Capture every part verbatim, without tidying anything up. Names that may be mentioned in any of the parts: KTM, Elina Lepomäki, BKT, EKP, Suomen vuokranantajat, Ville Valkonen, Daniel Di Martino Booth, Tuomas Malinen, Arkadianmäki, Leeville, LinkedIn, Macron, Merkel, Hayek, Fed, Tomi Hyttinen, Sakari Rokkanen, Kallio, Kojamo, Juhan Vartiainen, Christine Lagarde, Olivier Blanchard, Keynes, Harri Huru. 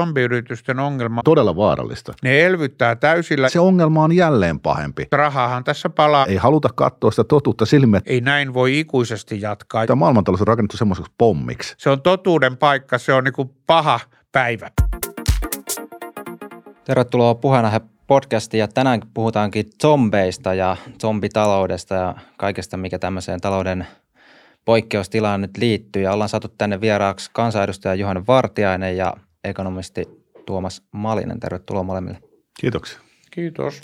zombiyritysten ongelma. Todella vaarallista. Ne elvyttää täysillä. Se ongelma on jälleen pahempi. Rahahan tässä palaa. Ei haluta katsoa sitä totuutta silmiin. Ei näin voi ikuisesti jatkaa. Tämä maailmantalous on rakennettu semmoiseksi pommiksi. Se on totuuden paikka, se on niin kuin paha päivä. Tervetuloa Puhana-podcastiin ja tänään puhutaankin zombeista ja zombitaloudesta ja kaikesta, mikä tämmöiseen talouden poikkeustilaan nyt liittyy. Ja ollaan saatu tänne vieraaksi kansanedustaja Juhan Vartiainen ja ekonomisti Tuomas Malinen. Tervetuloa molemmille. Kiitoksia. Kiitos.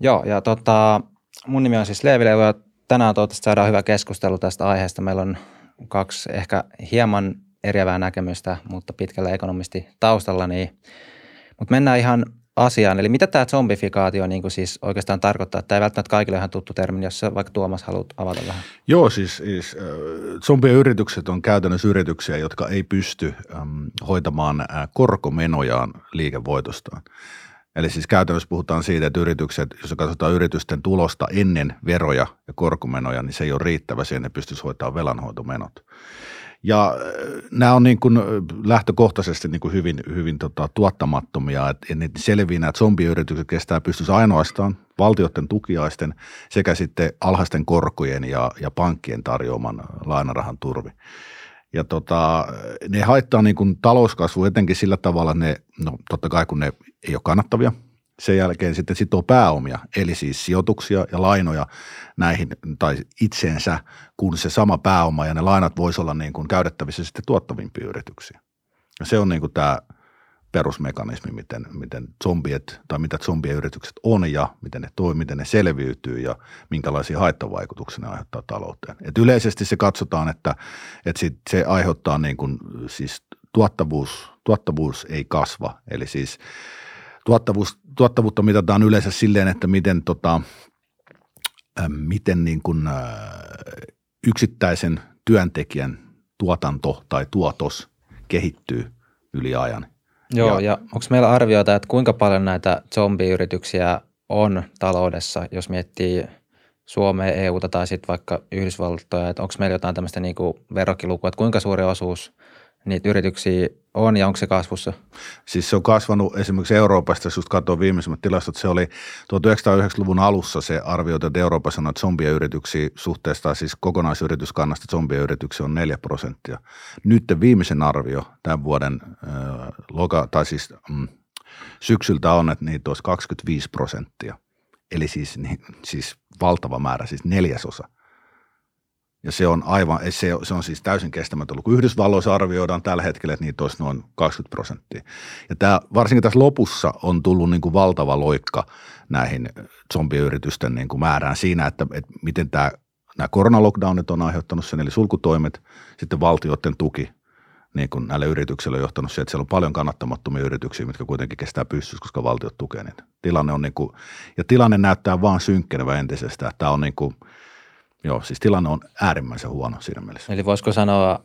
Joo, ja tota, mun nimi on siis Leeville ja tänään toivottavasti saadaan hyvä keskustelu tästä aiheesta. Meillä on kaksi ehkä hieman eriävää näkemystä, mutta pitkällä ekonomisti taustalla, niin mutta mennään ihan asiaan. Eli mitä tämä zombifikaatio niin kuin siis oikeastaan tarkoittaa? Tämä ei välttämättä kaikille ihan tuttu termi, jos vaikka Tuomas haluat avata vähän. Joo, siis, siis äh, zombiyritykset on käytännössä yrityksiä, jotka ei pysty ähm, hoitamaan äh, korkomenojaan liikevoitostaan. Eli siis käytännössä puhutaan siitä, että yritykset, jos katsotaan yritysten tulosta ennen veroja ja korkomenoja, niin se ei ole riittävä siihen, että ne pystyisi hoitamaan velanhoitomenot. Ja nämä on niin kuin lähtökohtaisesti niin kuin hyvin, hyvin tota tuottamattomia, että ne selviinä, että zombiyritykset kestää pystyisi ainoastaan valtioiden tukiaisten sekä sitten alhaisten korkojen ja, ja pankkien tarjoaman lainarahan turvi. Ja tota, ne haittaa niin kuin talouskasvua etenkin sillä tavalla, ne, no totta kai kun ne ei ole kannattavia, sen jälkeen sitten sitoo pääomia, eli siis sijoituksia ja lainoja näihin tai itseensä, kun se sama pääoma ja ne lainat voisi olla niin kuin käytettävissä sitten tuottavimpia yrityksiä. Ja se on niin kuin tämä perusmekanismi, miten, miten zombiet tai mitä zombien yritykset on ja miten ne toimii, miten ne selviytyy ja minkälaisia haittavaikutuksia ne aiheuttaa talouteen. Et yleisesti se katsotaan, että, että sit se aiheuttaa niin kuin siis tuottavuus, tuottavuus ei kasva, eli siis Tuottavuus, tuottavuutta mitataan yleensä silleen, että miten, tota, miten niin kuin yksittäisen työntekijän tuotanto tai tuotos kehittyy yli ajan. Joo, ja, ja onko meillä arvioita, että kuinka paljon näitä zombiyrityksiä on taloudessa, jos miettii Suomea, E U:ta tai sitten vaikka Yhdysvaltoja, että onko meillä jotain tämmöistä niin kuin verrokkilukua, että kuinka suuri osuus niitä yrityksiä on ja onko se kasvussa? Siis se on kasvanut esimerkiksi Euroopasta, jos just katsoin viimeisimmät tilastot, se oli tuhatyhdeksänsataayhdeksänkymmentäluvun alussa se arvioitu, että Euroopassa on zombiyrityksiä suhteessa, siis kokonaisyrityskannasta zombiyrityksiä on neljä prosenttia. Nyt viimeisen arvio tämän vuoden äh, loka, tai siis mm, syksyltä on, että niitä olisi kaksikymmentäviisi prosenttia, eli siis, niin, siis valtava määrä, siis neljäsosa. Ja se on aivan, se on, se on siis täysin kestämätön luku. Yhdysvalloissa arvioidaan tällä hetkellä, että niitä olisi noin kaksikymmentä prosenttia. Ja tämä, varsinkin tässä lopussa on tullut niin kuin valtava loikka näihin zombiyritysten niin kuin määrään siinä, että, että miten tämä, nämä koronalockdownit on aiheuttanut sen, eli sulkutoimet, sitten valtioiden tuki niin kuin näille yrityksille on johtanut siihen, että siellä on paljon kannattamattomia yrityksiä, mitkä kuitenkin kestää pystyssä, koska valtiot tukee niitä. Tilanne on niin kuin, ja tilanne näyttää vaan synkkenevä entisestään. Tämä on niin kuin, joo, siis tilanne on äärimmäisen huono siinä mielessä. Eli voisiko sanoa,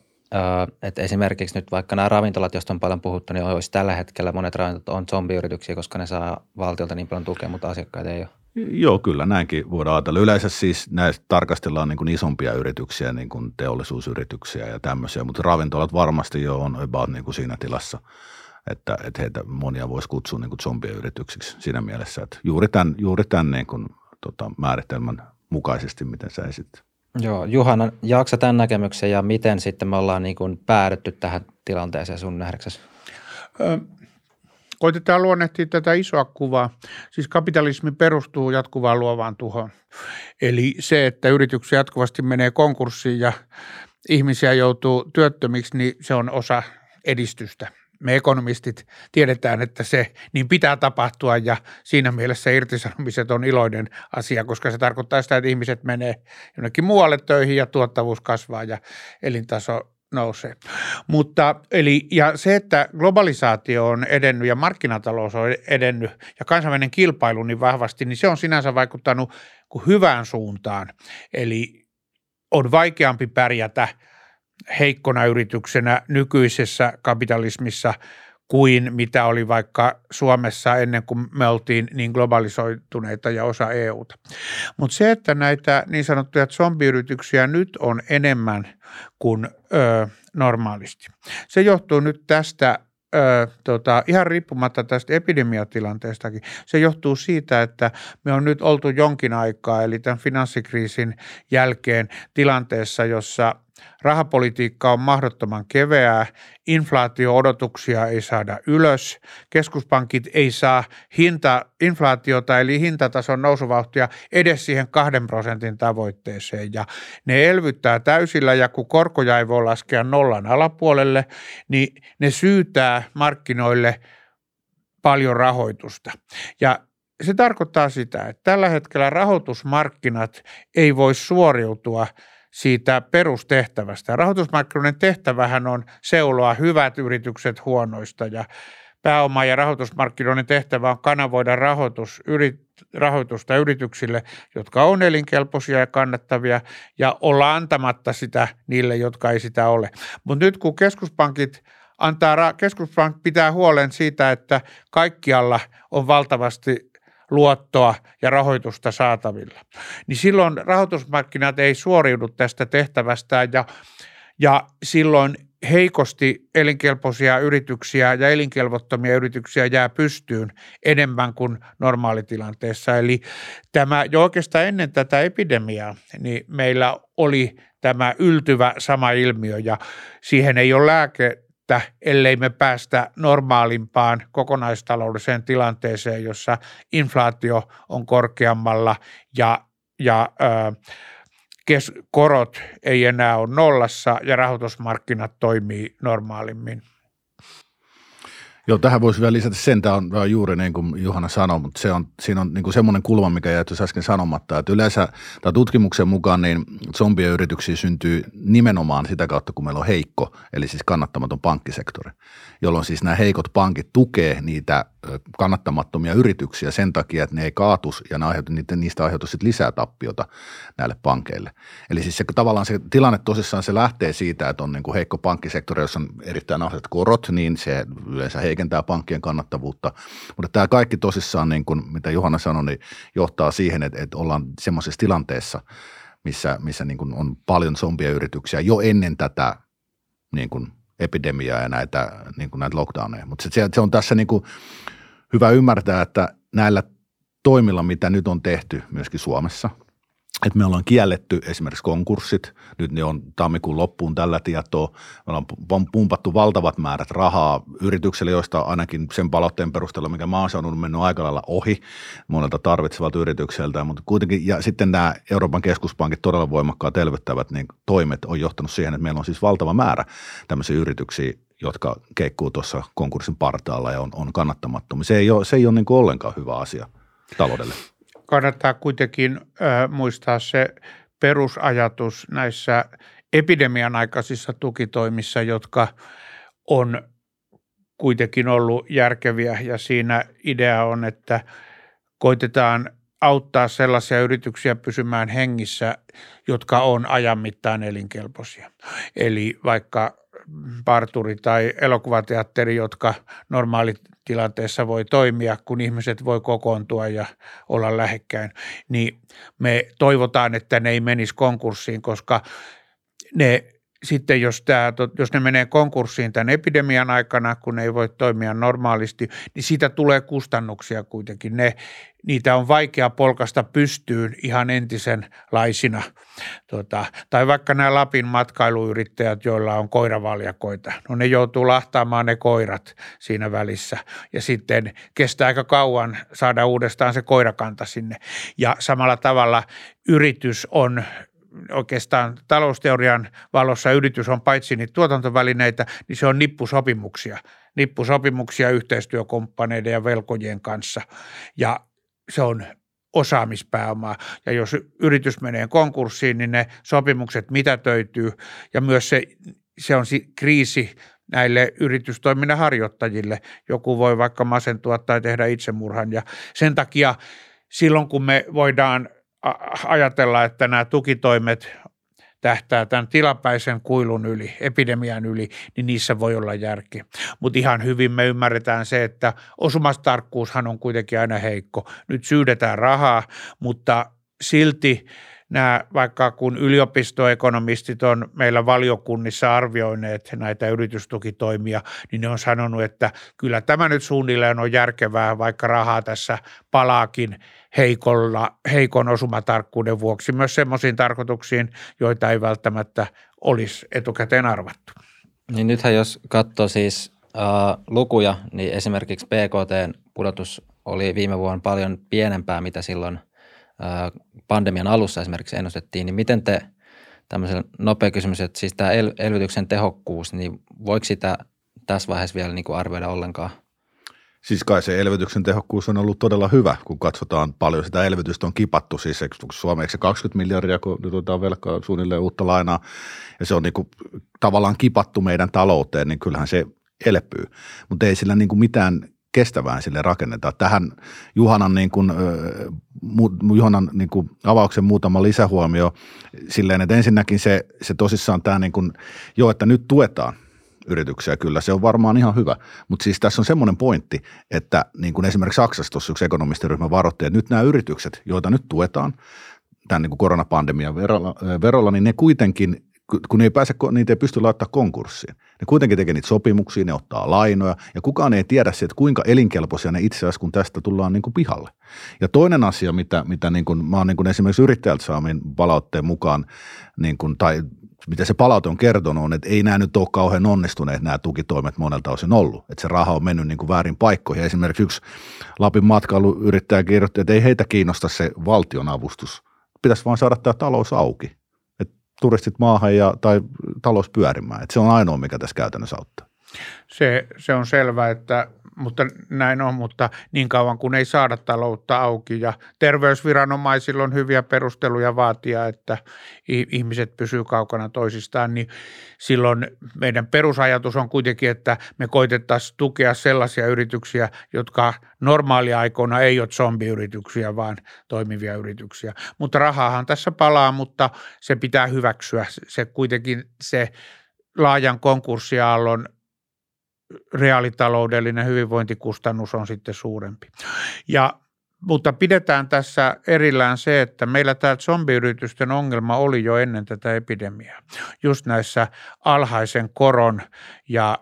että esimerkiksi nyt vaikka nämä ravintolat, joista on paljon puhuttu, niin olisi tällä hetkellä monet ravintolat on zombiyrityksiä, koska ne saa valtiolta niin paljon tukea, mutta asiakkaita ei ole. Joo, kyllä näinkin voidaan ajatella. Yleensä siis näistä tarkastellaan niin kuin isompia yrityksiä, niin kuin teollisuusyrityksiä ja tämmöisiä, mutta ravintolat varmasti jo on about niin kuin siinä tilassa, että, että heitä monia voisi kutsua niin kuin zombiyrityksiksi siinä mielessä, että juuri tämän, juuri tämän niin kuin, tota, määritelmän mukaisesti, miten sä esitit. Joo, Juhana, jaksa tämän näkemyksen ja miten sitten me ollaan niin kuin päädytty tähän tilanteeseen sun nähdäksesi? Ö, koitetaan luonnehtia tätä isoa kuvaa. Siis kapitalismi perustuu jatkuvaan luovaan tuhoon. Eli se, että yrityksiä jatkuvasti menee konkurssiin ja ihmisiä joutuu työttömiksi, niin se on osa edistystä. Me ekonomistit tiedetään, että se niin pitää tapahtua ja siinä mielessä irtisanomiset on iloinen asia, koska se tarkoittaa sitä, että ihmiset menee jonnekin muualle töihin ja tuottavuus kasvaa ja elintaso nousee. Mutta eli ja se, että globalisaatio on edennyt ja markkinatalous on edennyt ja kansainvälinen kilpailu niin vahvasti, niin se on sinänsä vaikuttanut kuin hyvään suuntaan. Eli on vaikeampi pärjätä heikkona yrityksenä nykyisessä kapitalismissa kuin mitä oli vaikka Suomessa ennen kuin me oltiin niin globalisoituneita ja osa E U:ta. Mutta se, että näitä niin sanottuja zombiyrityksiä nyt on enemmän kuin ö, normaalisti. Se johtuu nyt tästä ö, tota, ihan riippumatta tästä epidemiatilanteestakin, se johtuu siitä, että me on nyt oltu jonkin aikaa, eli tämän finanssikriisin jälkeen tilanteessa, jossa rahapolitiikka on mahdottoman keveää, inflaatio-odotuksia ei saada ylös, keskuspankit ei saa hinta, inflaatiota eli hintatason nousuvauhtia edes siihen kahden prosentin tavoitteeseen ja ne elvyttää täysillä ja kun korkoja ei voi laskea nollan alapuolelle, niin ne syytää markkinoille paljon rahoitusta ja se tarkoittaa sitä, että tällä hetkellä rahoitusmarkkinat ei voi suoriutua siitä perustehtävästä. Rahoitusmarkkinoiden tehtävähän on seuloa hyvät yritykset huonoista ja pääoma- ja rahoitusmarkkinoiden tehtävä on kanavoida rahoitus, yrit, rahoitusta yrityksille, jotka on elinkelpoisia ja kannattavia ja olla antamatta sitä niille, jotka ei sitä ole. Mutta nyt kun keskuspankit antaa, keskuspankki pitää huolen siitä, että kaikkialla on valtavasti luottoa ja rahoitusta saatavilla, niin silloin rahoitusmarkkinat ei suoriudu tästä tehtävästään ja, ja silloin heikosti elinkelpoisia yrityksiä ja elinkelvottomia yrityksiä jää pystyyn enemmän kuin normaalitilanteessa. Eli tämä jo oikeastaan ennen tätä epidemiaa, niin meillä oli tämä yltyvä sama ilmiö ja siihen ei ole lääke, että ellei me päästä normaalimpaan kokonaistaloudelliseen tilanteeseen, jossa inflaatio on korkeammalla ja, ja ö, kes, korot ei enää ole nollassa ja rahoitusmarkkinat toimii normaalimmin. Joo, tähän voisi vielä lisätä sen, tämä on juuri niin kuin Juhana sanoi, mutta se on, siinä on niin kuin semmoinen kulma, mikä jäi tuossa äsken sanomatta, että yleensä tämän tutkimuksen mukaan niin zombien yrityksiä syntyy nimenomaan sitä kautta, kun meillä on heikko, eli siis kannattamaton pankkisektori, jolloin siis nämä heikot pankit tukee niitä kannattamattomia yrityksiä sen takia, että ne ei kaatus ja ne aiheutu, niistä aiheutu sitten lisää tappiota näille pankeille. Eli siis se, tavallaan se tilanne tosissaan se lähtee siitä, että on niin kuin heikko pankkisektori, jossa on erittäin alhaiset korot, niin se yleensä heikentää pankkien kannattavuutta, mutta tämä kaikki tosissaan, niin kuin mitä Juhana sanoi, niin johtaa siihen, että, että ollaan semmoisessa tilanteessa, missä, missä niin kuin on paljon zombieyrityksiä jo ennen tätä niin kuin epidemiaa ja näitä, niin kuin näitä lockdowneja, mutta se, se on tässä niin kuin hyvä ymmärtää, että näillä toimilla, mitä nyt on tehty myöskin Suomessa, että me ollaan kielletty esimerkiksi konkurssit, nyt ne on tammikuun loppuun tällä tietoa, me ollaan pumpattu valtavat määrät rahaa yrityksille, joista ainakin sen palautteen perusteella, mikä mä oon saanut, mennyt aika lailla ohi monelta tarvitsevalta yritykseltä, mutta kuitenkin, ja sitten nämä Euroopan keskuspankit todella voimakkaat elvyttävät niin toimet on johtanut siihen, että meillä on siis valtava määrä tämmöisiä yrityksiä, jotka keikkuu tuossa konkurssin partaalla ja on, on kannattamattomia. Se ei ole, se ei ole niin kuin ollenkaan hyvä asia taloudelle. Kannattaa kuitenkin äh, muistaa se perusajatus näissä epidemian aikaisissa tukitoimissa, jotka on kuitenkin ollut järkeviä ja siinä idea on, että koitetaan auttaa sellaisia yrityksiä pysymään hengissä, jotka on ajan mittaan elinkelpoisia. Eli vaikka parturi tai elokuvateatteri, jotka normaalitilanteessa voi toimia, kun ihmiset voi kokoontua ja olla lähekkäin, niin me toivotaan, että ne ei menisi konkurssiin, koska ne sitten, jos, tämä, jos ne menee konkurssiin tämän epidemian aikana, kun ne ei voi toimia normaalisti, niin siitä tulee kustannuksia kuitenkin. Ne, niitä on vaikea polkaista pystyyn ihan entisenlaisina. Tota, tai vaikka nämä Lapin matkailuyrittäjät, joilla on koiravaljakoita. No ne joutuu lahtaamaan ne koirat siinä välissä ja sitten kestää aika kauan saada uudestaan se koirakanta sinne. Ja samalla tavalla yritys on oikeastaan talousteorian valossa yritys on paitsi niitä tuotantovälineitä, niin se on nippusopimuksia. Nippusopimuksia yhteistyökumppaneiden ja velkojien kanssa ja se on osaamispääomaa. Ja jos yritys menee konkurssiin, niin ne sopimukset mitätöityy ja myös se, se on kriisi näille yritystoiminnan harjoittajille. Joku voi vaikka masentua tai tehdä itsemurhan ja sen takia silloin kun me voidaan ajatella, että nämä tukitoimet tähtää tämän tilapäisen kuilun yli, epidemian yli, niin niissä voi olla järki. Mutta ihan hyvin me ymmärretään se, että osumastarkkuushan on kuitenkin aina heikko. Nyt syydetään rahaa, mutta silti nämä, vaikka kun yliopistoekonomistit on meillä valiokunnissa arvioineet näitä yritystukitoimia, niin ne on sanonut, että kyllä tämä nyt suunnilleen on järkevää, vaikka rahaa tässä palaakin heikolla, heikon osumatarkkuuden vuoksi myös semmoisiin tarkoituksiin, joita ei välttämättä olisi etukäteen arvattu. Niin nythän jos katsoo siis äh, lukuja, niin esimerkiksi B K T:n pudotus oli viime vuonna paljon pienempää, mitä silloin pandemian alussa esimerkiksi ennustettiin, niin miten te, tämmöisen nopea kysymys, että siis tämä el- elvytyksen tehokkuus, niin voiko sitä tässä vaiheessa vielä niin kuin arvioida ollenkaan? Siis kai se elvytyksen tehokkuus on ollut todella hyvä, kun katsotaan paljon sitä elvytystä on kipattu, siis suomeksi kaksikymmentä miljardia, kun nyt otetaan velkaa suunnilleen uutta lainaa, ja se on niin kuin tavallaan kipattu meidän talouteen, niin kyllähän se elpyy, mutta ei sillä niin kuin mitään kestävään sille rakennetaan. Tähän Juhanan, niin kuin, Juhanan niin kuin avauksen muutama lisähuomio silleen, että ensinnäkin se, se tosissaan tämä niin kuin, joo, että nyt tuetaan yrityksiä, kyllä se on varmaan ihan hyvä, mutta siis tässä on semmoinen pointti, että niin kuin esimerkiksi Saksassa tuossa yksi ekonomistiryhmä varoitti, että nyt nämä yritykset, joita nyt tuetaan tämän niin kuin koronapandemian verolla, verolla, niin ne kuitenkin kun ei pääse, niitä ei pysty laittamaan konkurssiin. Ne kuitenkin tekee niitä sopimuksia, ne ottaa lainoja ja kukaan ei tiedä siitä, että kuinka elinkelpoisia ne itse asiassa, kun tästä tullaan niin kuin pihalle. Ja toinen asia, mitä, mitä niin kuin, mä oon niin kuin esimerkiksi yrittäjältä saamin palautteen mukaan, niin kuin, tai mitä se palaute on kertonut, on, että ei nämä nyt ole kauhean onnistuneet nämä tukitoimet monelta osin ollut. Että se raha on mennyt niin kuin väärin paikkoihin. Ja esimerkiksi yksi Lapin matkailuyrittäjä kirjoitti, että ei heitä kiinnosta se valtionavustus. Pitäisi vaan saada tämä talous auki. Turistit maahan ja, tai talous pyörimään. Et se on ainoa, mikä tässä käytännössä auttaa. Se, se on selvä, että, mutta näin on, mutta niin kauan kun ei saada taloutta auki ja terveysviranomaisilla on hyviä perusteluja vaatia, että ihmiset pysyy kaukana toisistaan, niin silloin meidän perusajatus on kuitenkin, että me koitettaisiin tukea sellaisia yrityksiä, jotka normaaliaikoina ei ole zombiyrityksiä, vaan toimivia yrityksiä. Mutta rahahan tässä palaa, mutta se pitää hyväksyä. Se kuitenkin se laajan konkurssiaallon reaalitaloudellinen hyvinvointikustannus on sitten suurempi. Ja, mutta pidetään tässä erillään se, että meillä tämä zombiyritysten ongelma oli jo ennen tätä epidemiaa. Just näissä alhaisen koron ja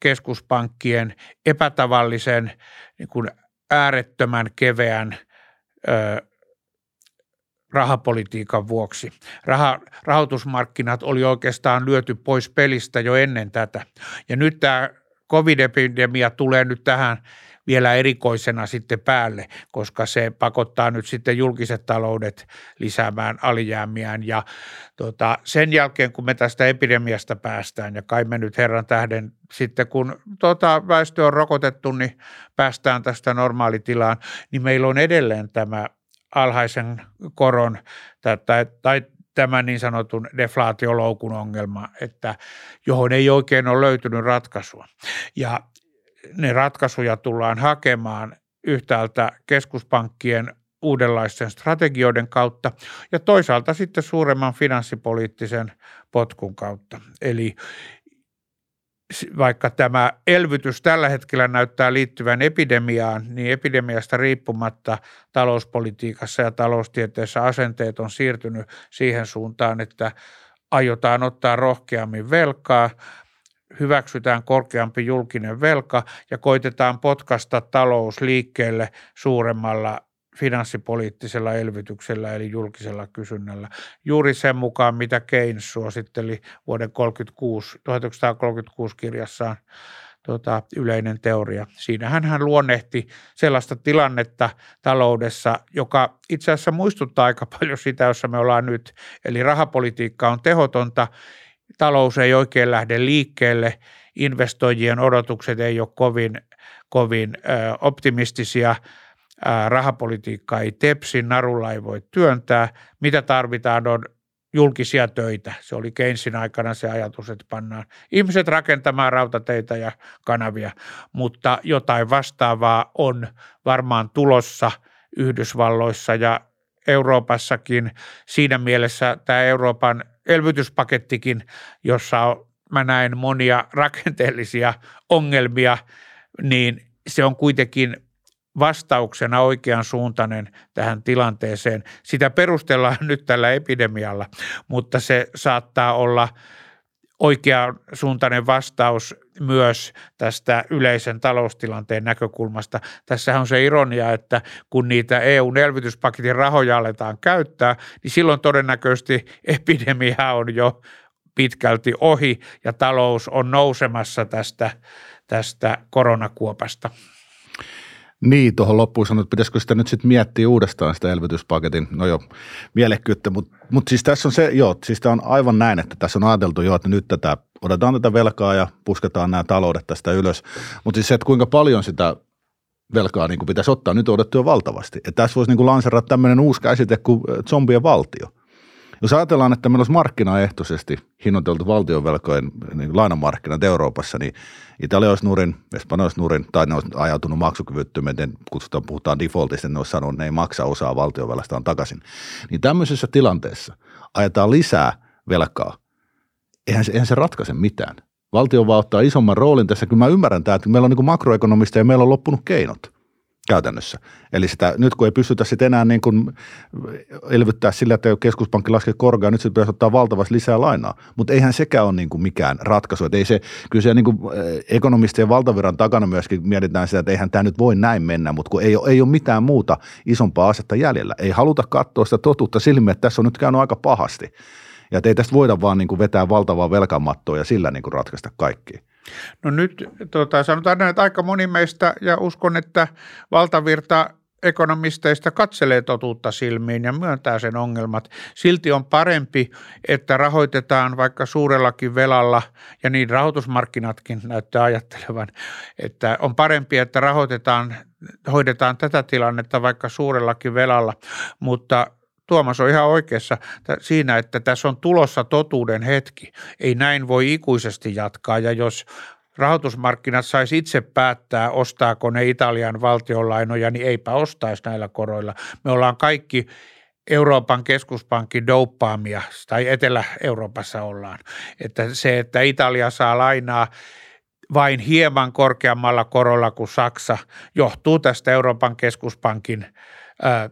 keskuspankkien epätavallisen, niin kuin äärettömän keveän ö, rahapolitiikan vuoksi. Raha, rahoitusmarkkinat oli oikeastaan lyöty pois pelistä jo ennen tätä. Ja nyt tämä covid-epidemia tulee nyt tähän vielä erikoisena sitten päälle, koska se pakottaa nyt sitten julkiset taloudet lisäämään alijäämiään. Ja tota, sen jälkeen, kun me tästä epidemiasta päästään, ja kai me nyt herran tähden sitten, kun tota, väestö on rokotettu, niin päästään tästä normaalitilaan, niin meillä on edelleen tämä alhaisen koron tai, tai, tai tämä niin sanotun deflaatioloukun ongelma, että johon ei oikein ole löytynyt ratkaisua. Ja ne ratkaisuja tullaan hakemaan yhtäältä keskuspankkien uudenlaisten strategioiden kautta ja toisaalta sitten suuremman finanssipoliittisen potkun kautta. Eli vaikka tämä elvytys tällä hetkellä näyttää liittyvän epidemiaan, niin epidemiasta riippumatta talouspolitiikassa ja taloustieteessä asenteet on siirtynyt siihen suuntaan, että aiotaan ottaa rohkeammin velkaa, hyväksytään korkeampi julkinen velka ja koitetaan potkaista talous liikkeelle suuremmalla finanssipoliittisella elvytyksellä eli julkisella kysynnällä. Juuri sen mukaan, mitä Keynes suositteli vuoden tuhatyhdeksänsataakolmekymmentäkuusi kirjassaan tota, yleinen teoria. Siinähän hän luonnehti sellaista tilannetta taloudessa, joka itse asiassa muistuttaa aika paljon sitä, jossa me ollaan nyt. Eli rahapolitiikka on tehotonta, talous ei oikein lähde liikkeelle, investoijien odotukset ei ole kovin, kovin ö, optimistisia, rahapolitiikka ei tepsi, narulla ei voi työntää. Mitä tarvitaan on julkisia töitä. Se oli Keynesin aikana se ajatus, että pannaan ihmiset rakentamaan rautateitä ja kanavia, mutta jotain vastaavaa on varmaan tulossa Yhdysvalloissa ja Euroopassakin. Siinä mielessä tämä Euroopan elvytyspakettikin, jossa on, mä näen monia rakenteellisia ongelmia, niin se on kuitenkin vastauksena oikean suuntainen tähän tilanteeseen. Sitä perustellaan nyt tällä epidemialla, mutta se saattaa olla oikean suuntainen vastaus myös tästä yleisen taloustilanteen näkökulmasta. Tässähän on se ironia, että kun niitä E U:n elvytyspaketin rahoja aletaan käyttää, niin silloin todennäköisesti epidemia on jo pitkälti ohi ja talous on nousemassa tästä, tästä koronakuopasta. Niin, tuohon loppuun sanoin, että pitäisikö sitä nyt sitten miettiä uudestaan sitä elvytyspaketin, no joo, mielekkyyttä, mutta mut siis tässä on se, joo, siis tämä on aivan näin, että tässä on ajateltu jo, että nyt tätä, odotetaan tätä velkaa ja pusketaan nämä taloudet tästä ylös, mutta siis se, että kuinka paljon sitä velkaa niin kuin pitäisi ottaa, nyt on odotettu jo valtavasti, että tässä voisi niin kuin lanseerata tämmöinen uusi käsite kuin zombien valtio. Jos ajatellaan, että meillä olisi markkinaehtoisesti hinnoiteltu valtionvelkojen niin lainamarkkinat Euroopassa, niin Italia olisi nurin, Espanja olisi nurin, tai ne olisi ajautunut maksukyvyttömyyteen, miten kutsutaan, puhutaan defaultista, ne olisi sanonut, että ne ei maksa osaa valtionvelastaan takaisin. Niin tämmöisessä tilanteessa ajetaan lisää velkaa. Eihän se, eihän se ratkaise mitään. Valtio vaan ottaa isomman roolin tässä, kun mä ymmärrän tämä, että meillä on niin kuin makroekonomista ja meillä on loppunut keinot. Käytännössä. Eli sitä, nyt kun ei pystytä sitten enää niin kuin elvyttää sillä, että keskuspankki laskee korkeaa, nyt se pitäisi ottaa valtavasti lisää lainaa. Mutta eihän sekään ole niin kuin mikään ratkaisu. Et ei se, kyllä se niin kuin ekonomistien valtaviran takana myöskin mietitään sitä, että eihän tämä nyt voi näin mennä, mutta kun ei ole, ei ole mitään muuta isompaa asetta jäljellä. Ei haluta katsoa sitä totuutta silmiin, että tässä on nyt käynyt aika pahasti. Ja ei tästä voida vaan niin kuin vetää valtavaa velkamattoa ja sillä niin kuin ratkaista kaikkia. No nyt tota, sanotaan näin, että aika moni meistä, ja uskon, että valtavirta ekonomisteista katselee totuutta silmiin ja myöntää sen ongelmat. Silti on parempi, että rahoitetaan vaikka suurellakin velalla, ja niin rahoitusmarkkinatkin näyttää ajattelevan, että on parempi, että rahoitetaan, hoidetaan tätä tilannetta vaikka suurellakin velalla, mutta Tuomas on ihan oikeassa siinä, että tässä on tulossa totuuden hetki. Ei näin voi ikuisesti jatkaa, ja jos rahoitusmarkkinat saisi itse päättää, ostaako ne Italian valtionlainoja, niin eipä ostaisi näillä koroilla. Me ollaan kaikki Euroopan keskuspankin douppaamia, tai Etelä-Euroopassa ollaan. Että se, että Italia saa lainaa vain hieman korkeammalla korolla kuin Saksa, johtuu tästä Euroopan keskuspankin äh,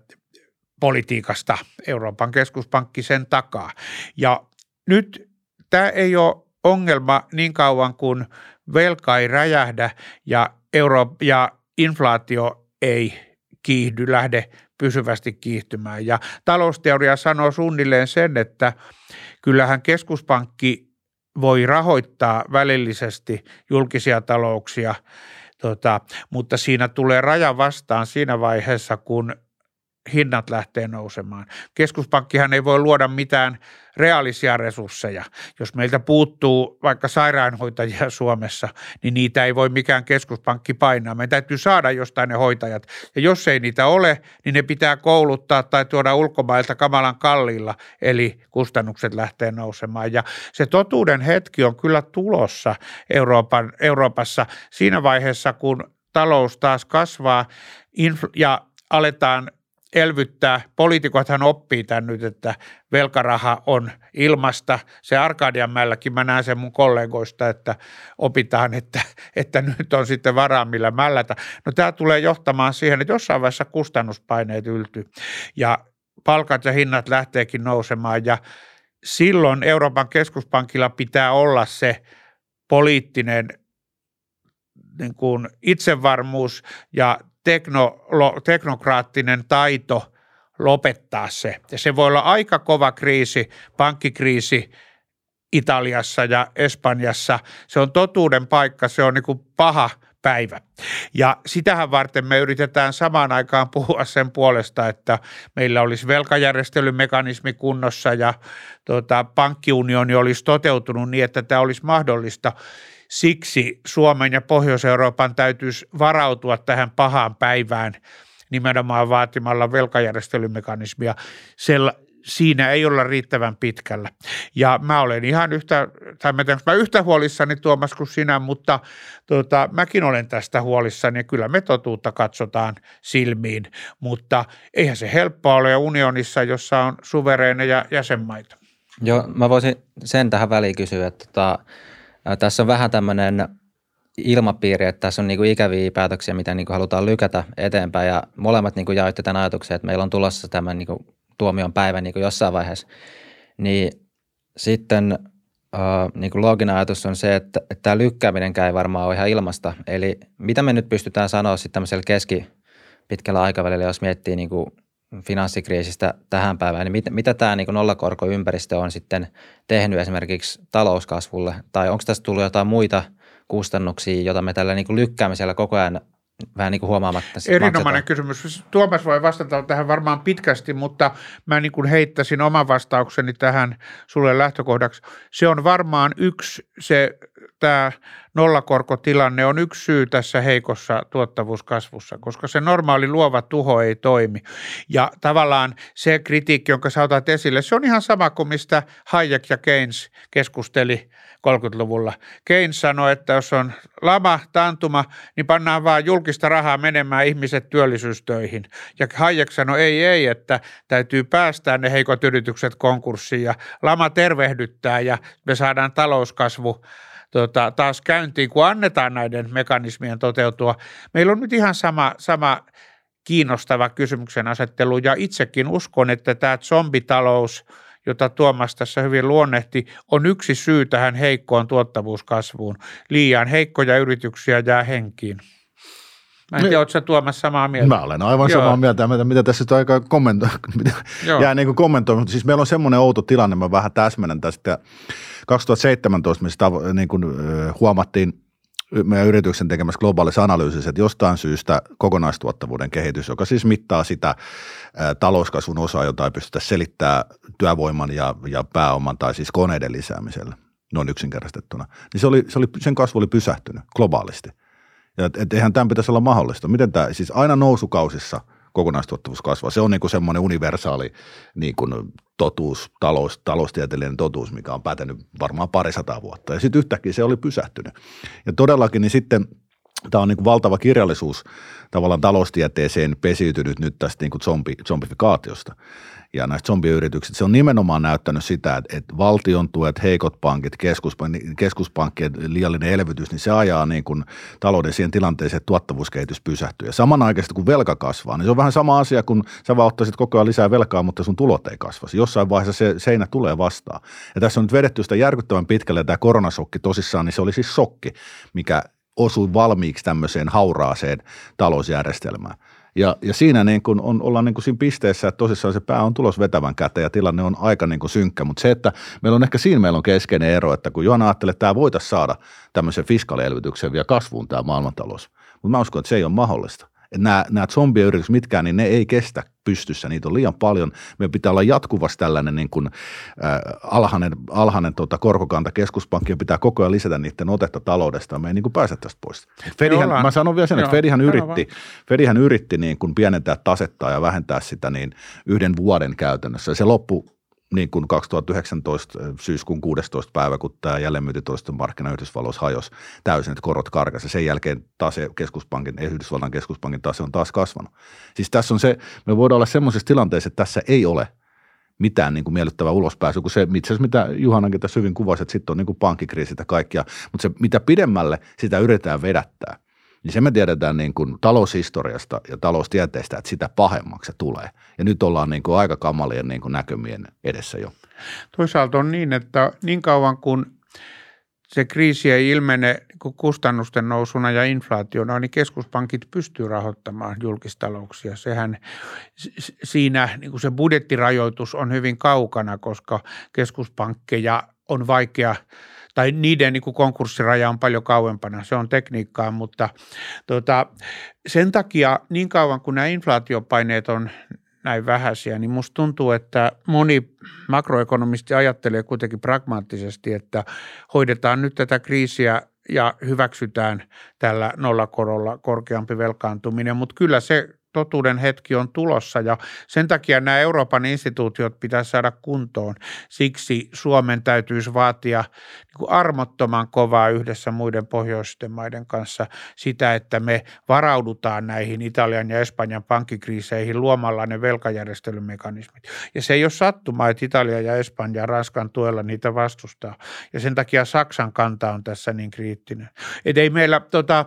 politiikasta. Euroopan keskuspankki sen takaa. Ja nyt tämä ei ole ongelma niin kauan, kun velka ei räjähdä ja, euro- ja inflaatio ei kiihdy, lähde pysyvästi kiihtymään. Ja talousteoria sanoo suunnilleen sen, että kyllähän keskuspankki voi rahoittaa välillisesti julkisia talouksia, tota, mutta siinä tulee raja vastaan siinä vaiheessa, kun hinnat lähtee nousemaan. Keskuspankkihan ei voi luoda mitään reaalisia resursseja. Jos meiltä puuttuu vaikka sairaanhoitajia Suomessa, niin niitä ei voi mikään keskuspankki painaa. Meidän täytyy saada jostain ne hoitajat. Ja jos ei niitä ole, niin ne pitää kouluttaa tai tuoda ulkomailta kamalan kalliilla, eli kustannukset lähtee nousemaan. Ja se totuuden hetki on kyllä tulossa Euroopan, Euroopassa siinä vaiheessa, kun talous taas kasvaa infl- ja aletaan elvyttää. Poliitikothan oppii tämän nyt, että velkaraha on ilmasta. Se Arkadianmälläkin, mä näen sen mun kollegoista, että opitaan, että, että nyt on sitten varaa millä mällätä. No tämä tulee johtamaan siihen, että jossain vaiheessa kustannuspaineet yltyy ja palkat ja hinnat lähteekin nousemaan ja silloin Euroopan keskuspankilla pitää olla se poliittinen niin kuin itsevarmuus ja Teknolo, teknokraattinen taito lopettaa se. Ja se voi olla aika kova kriisi, pankkikriisi Italiassa ja Espanjassa. Se on totuuden paikka, se on niin kuin paha päivä. Ja sitähän varten me yritetään samaan aikaan puhua sen puolesta, että meillä olisi velkajärjestelymekanismi kunnossa ja tuota, pankkiunioni olisi toteutunut niin, että tämä olisi mahdollista. Siksi Suomen ja Pohjois-Euroopan täytyisi varautua tähän pahaan päivään nimenomaan vaatimalla velkajärjestelymekanismia. Sella, siinä ei olla riittävän pitkällä. Ja mä olen ihan yhtä, tai mä tiedän, mä yhtä huolissani Tuomas kuin sinä, mutta tota, mäkin olen tästä huolissani ja kyllä me totuutta katsotaan silmiin. Mutta eihän se helppoa ole unionissa, jossa on suvereeneja jäsenmaita. Joo, mä voisin sen tähän väliin kysyä, että tota, tässä on vähän tämmöinen ilmapiiri, että tässä on niin kuin ikäviä päätöksiä, mitä niin kuin halutaan lykätä eteenpäin, ja molemmat niin kuin jaoitte tämän ajatuksen, että meillä on tulossa tämän niin kuin tuomion päivä niin kuin jossain vaiheessa, niin sitten äh, niin kuin looginen ajatus on se, että, että tämä lykkääminenkään ei varmaan ole ihan ilmasta, eli mitä me nyt pystytään sanoa sitten tämmöisellä keskipitkällä aikavälillä, jos miettii niin kuin finanssikriisistä tähän päivään, niin mit, mitä tämä niin kuin nollakorkoympäristö on sitten tehnyt esimerkiksi talouskasvulle, tai onko tässä tullut jotain muita kustannuksia, joita me tällä niin kuin lykkäämisellä koko ajan vähän niin kuin huomaamatta erinomainen maksetaan. Kysymys. Tuomas voi vastata tähän varmaan pitkästi, mutta mä niin kuin heittäisin oman vastaukseni tähän sulle lähtökohdaksi. Se on varmaan yksi, se tämä nollakorkotilanne on yksi syy tässä heikossa tuottavuuskasvussa, koska se normaali luova tuho ei toimi. Ja tavallaan se kritiikki, jonka sä otat esille, se on ihan sama kuin mistä Hayek ja Keynes keskusteli kolmekymmentäluvulla. Keynes sanoi, että jos on lama, taantuma, niin pannaan vaan julkista rahaa menemään ihmiset työllisyystöihin. Ja Hayek sanoi, ei, ei, että täytyy päästää ne heikot yritykset konkurssiin ja lama tervehdyttää ja me saadaan talouskasvu Tota, taas käyntiin, kun annetaan näiden mekanismien toteutua. Meillä on nyt ihan sama, sama kiinnostava kysymyksen asettelu, ja itsekin uskon, että tämä zombitalous, jota Tuomas tässä hyvin luonnehti, on yksi syy tähän heikkoon tuottavuuskasvuun. Liian heikkoja yrityksiä jää henkiin. Mä en tiedä, ootko sä Tuomas samaa mieltä? Mä olen aivan Joo. samaa mieltä, mitä tässä on aika kommentoida, jää niin kuin kommentoimaan. Siis meillä on semmoinen outo tilanne, mä vähän täsmennän tästä. kaksituhattaseitsemäntoista me sitä, niin kuin, huomattiin meidän yrityksen tekemässä globaalissa analyysissä, että jostain syystä kokonaistuottavuuden kehitys, joka siis mittaa sitä talouskasvun osaa, jota ei pystytä selittämään työvoiman ja, ja pääoman tai siis koneiden lisäämisellä, noin yksinkertaistettuna, niin se oli, se oli, sen kasvu oli pysähtynyt globaalisti. Ja et, et eihän tämän pitäisi olla mahdollista. Miten tämä, siis aina nousukausissa kokonaistuottavuus kasvaa. Se on niin kuin semmoinen universaali niin kuin totuus, talous, taloustieteellinen totuus, mikä on päätänyt varmaan parisataa vuotta. Ja sitten yhtäkkiä se oli pysähtynyt. Ja todellakin niin sitten tämä on niin kuin valtava kirjallisuus tavallaan taloustieteeseen pesiytynyt nyt tästä niin kuin zombi, zombifikaatiosta. Ja näistä zombiyrityksistä se on nimenomaan näyttänyt sitä, että, että valtion tuet, heikot pankit, keskuspank- keskuspankkien liiallinen elvytys, niin se ajaa niin kuin talouden siihen tilanteeseen, että tuottavuuskehitys pysähtyy. Ja samanaikaisesti kun velka kasvaa, niin se on vähän sama asia, kun sä vaan ottaisit koko ajan lisää velkaa, mutta sun tulot ei kasvasi. Jossain vaiheessa se seinä tulee vastaan. Ja tässä on nyt vedetty sitä järkyttävän pitkälle, ja tämä koronasokki tosissaan, niin se oli siis sokki, mikä osui valmiiksi tämmöiseen hauraaseen talousjärjestelmään. Ja, ja siinä niin kun on, ollaan niin kun siinä pisteessä, että tosissaan se pää on tulos vetävän käteen ja tilanne on aika niin kun synkkä, mutta se, että meillä on ehkä siinä meillä on keskeinen ero, että kun Johanna ajattelee, että tämä voitaisiin saada tämmöisen fiskaalielvytyksen vielä kasvuun tämä maailmantalous, mutta mä uskon, että se ei ole mahdollista. Nämä, nämä zombiyritykset mitkään, niin ne ei kestä pystyssä, niitä on liian paljon. Meidän pitää olla jatkuvasti tällainen niin kuin, äh, alhainen, alhainen tota, korkokanta keskuspankkien, pitää koko ajan lisätä niiden otetta taloudesta, me ei niin kuin pääse tästä pois. Fedihän, mä sanon vielä sen, että Fedihän yritti, Fedihän yritti niin kuin pienentää tasettaa ja vähentää sitä niin yhden vuoden käytännössä. Se loppui niin kuin kaksituhattayhdeksäntoista syyskuun kuudestoista päivä, kun tämä jälleenmyyntitoimiston markkina Yhdysvalloissa hajosi täysin, että korot karkasi. Sen jälkeen taas keskuspankin, Yhdysvallan keskuspankin tase on taas kasvanut. Siis tässä on se, me voidaan olla semmoisessa tilanteessa, että tässä ei ole mitään niin kuin miellyttävää ulospääsyä, kun se itse asiassa, mitä Juhanankin tässä hyvin kuvasi, että sitten on niin kuin pankkikriisit ja kaikkia, mutta se mitä pidemmälle sitä yritetään vedättää, niin se me tiedetään niin kuin taloushistoriasta ja taloustieteestä, että sitä pahemmaksi se tulee. Ja nyt ollaan niin kuin aika kamalien niin kuin näkymien edessä jo. Toisaalta on niin, että niin kauan kuin se kriisi ei ilmene kustannusten nousuna ja inflaationa, niin keskuspankit pystyy rahoittamaan julkistalouksia. Sehän siinä niin kuin se budjettirajoitus on hyvin kaukana, koska keskuspankkeja on vaikea tai niiden niin kuin konkurssiraja on paljon kauempana, se on tekniikkaa, mutta tota, sen takia niin kauan kuin nämä inflaatiopaineet on näin vähäisiä, niin musta tuntuu, että moni makroekonomisti ajattelee kuitenkin pragmaattisesti, että hoidetaan nyt tätä kriisiä ja hyväksytään tällä nollakorolla korkeampi velkaantuminen, mutta kyllä se totuuden hetki on tulossa ja sen takia nämä Euroopan instituutiot pitäisi saada kuntoon. Siksi Suomen täytyisi vaatia niin kuin armottoman kovaa yhdessä muiden pohjoisten maiden kanssa sitä, että me varaudutaan näihin Italian ja Espanjan pankkikriiseihin luomalla ne velkajärjestelymekanismit. Ja se ei ole sattumaa, että Italia ja Espanja ja Ranskan tuella niitä vastustaa ja sen takia Saksan kanta on tässä niin kriittinen. Et ei meillä tota,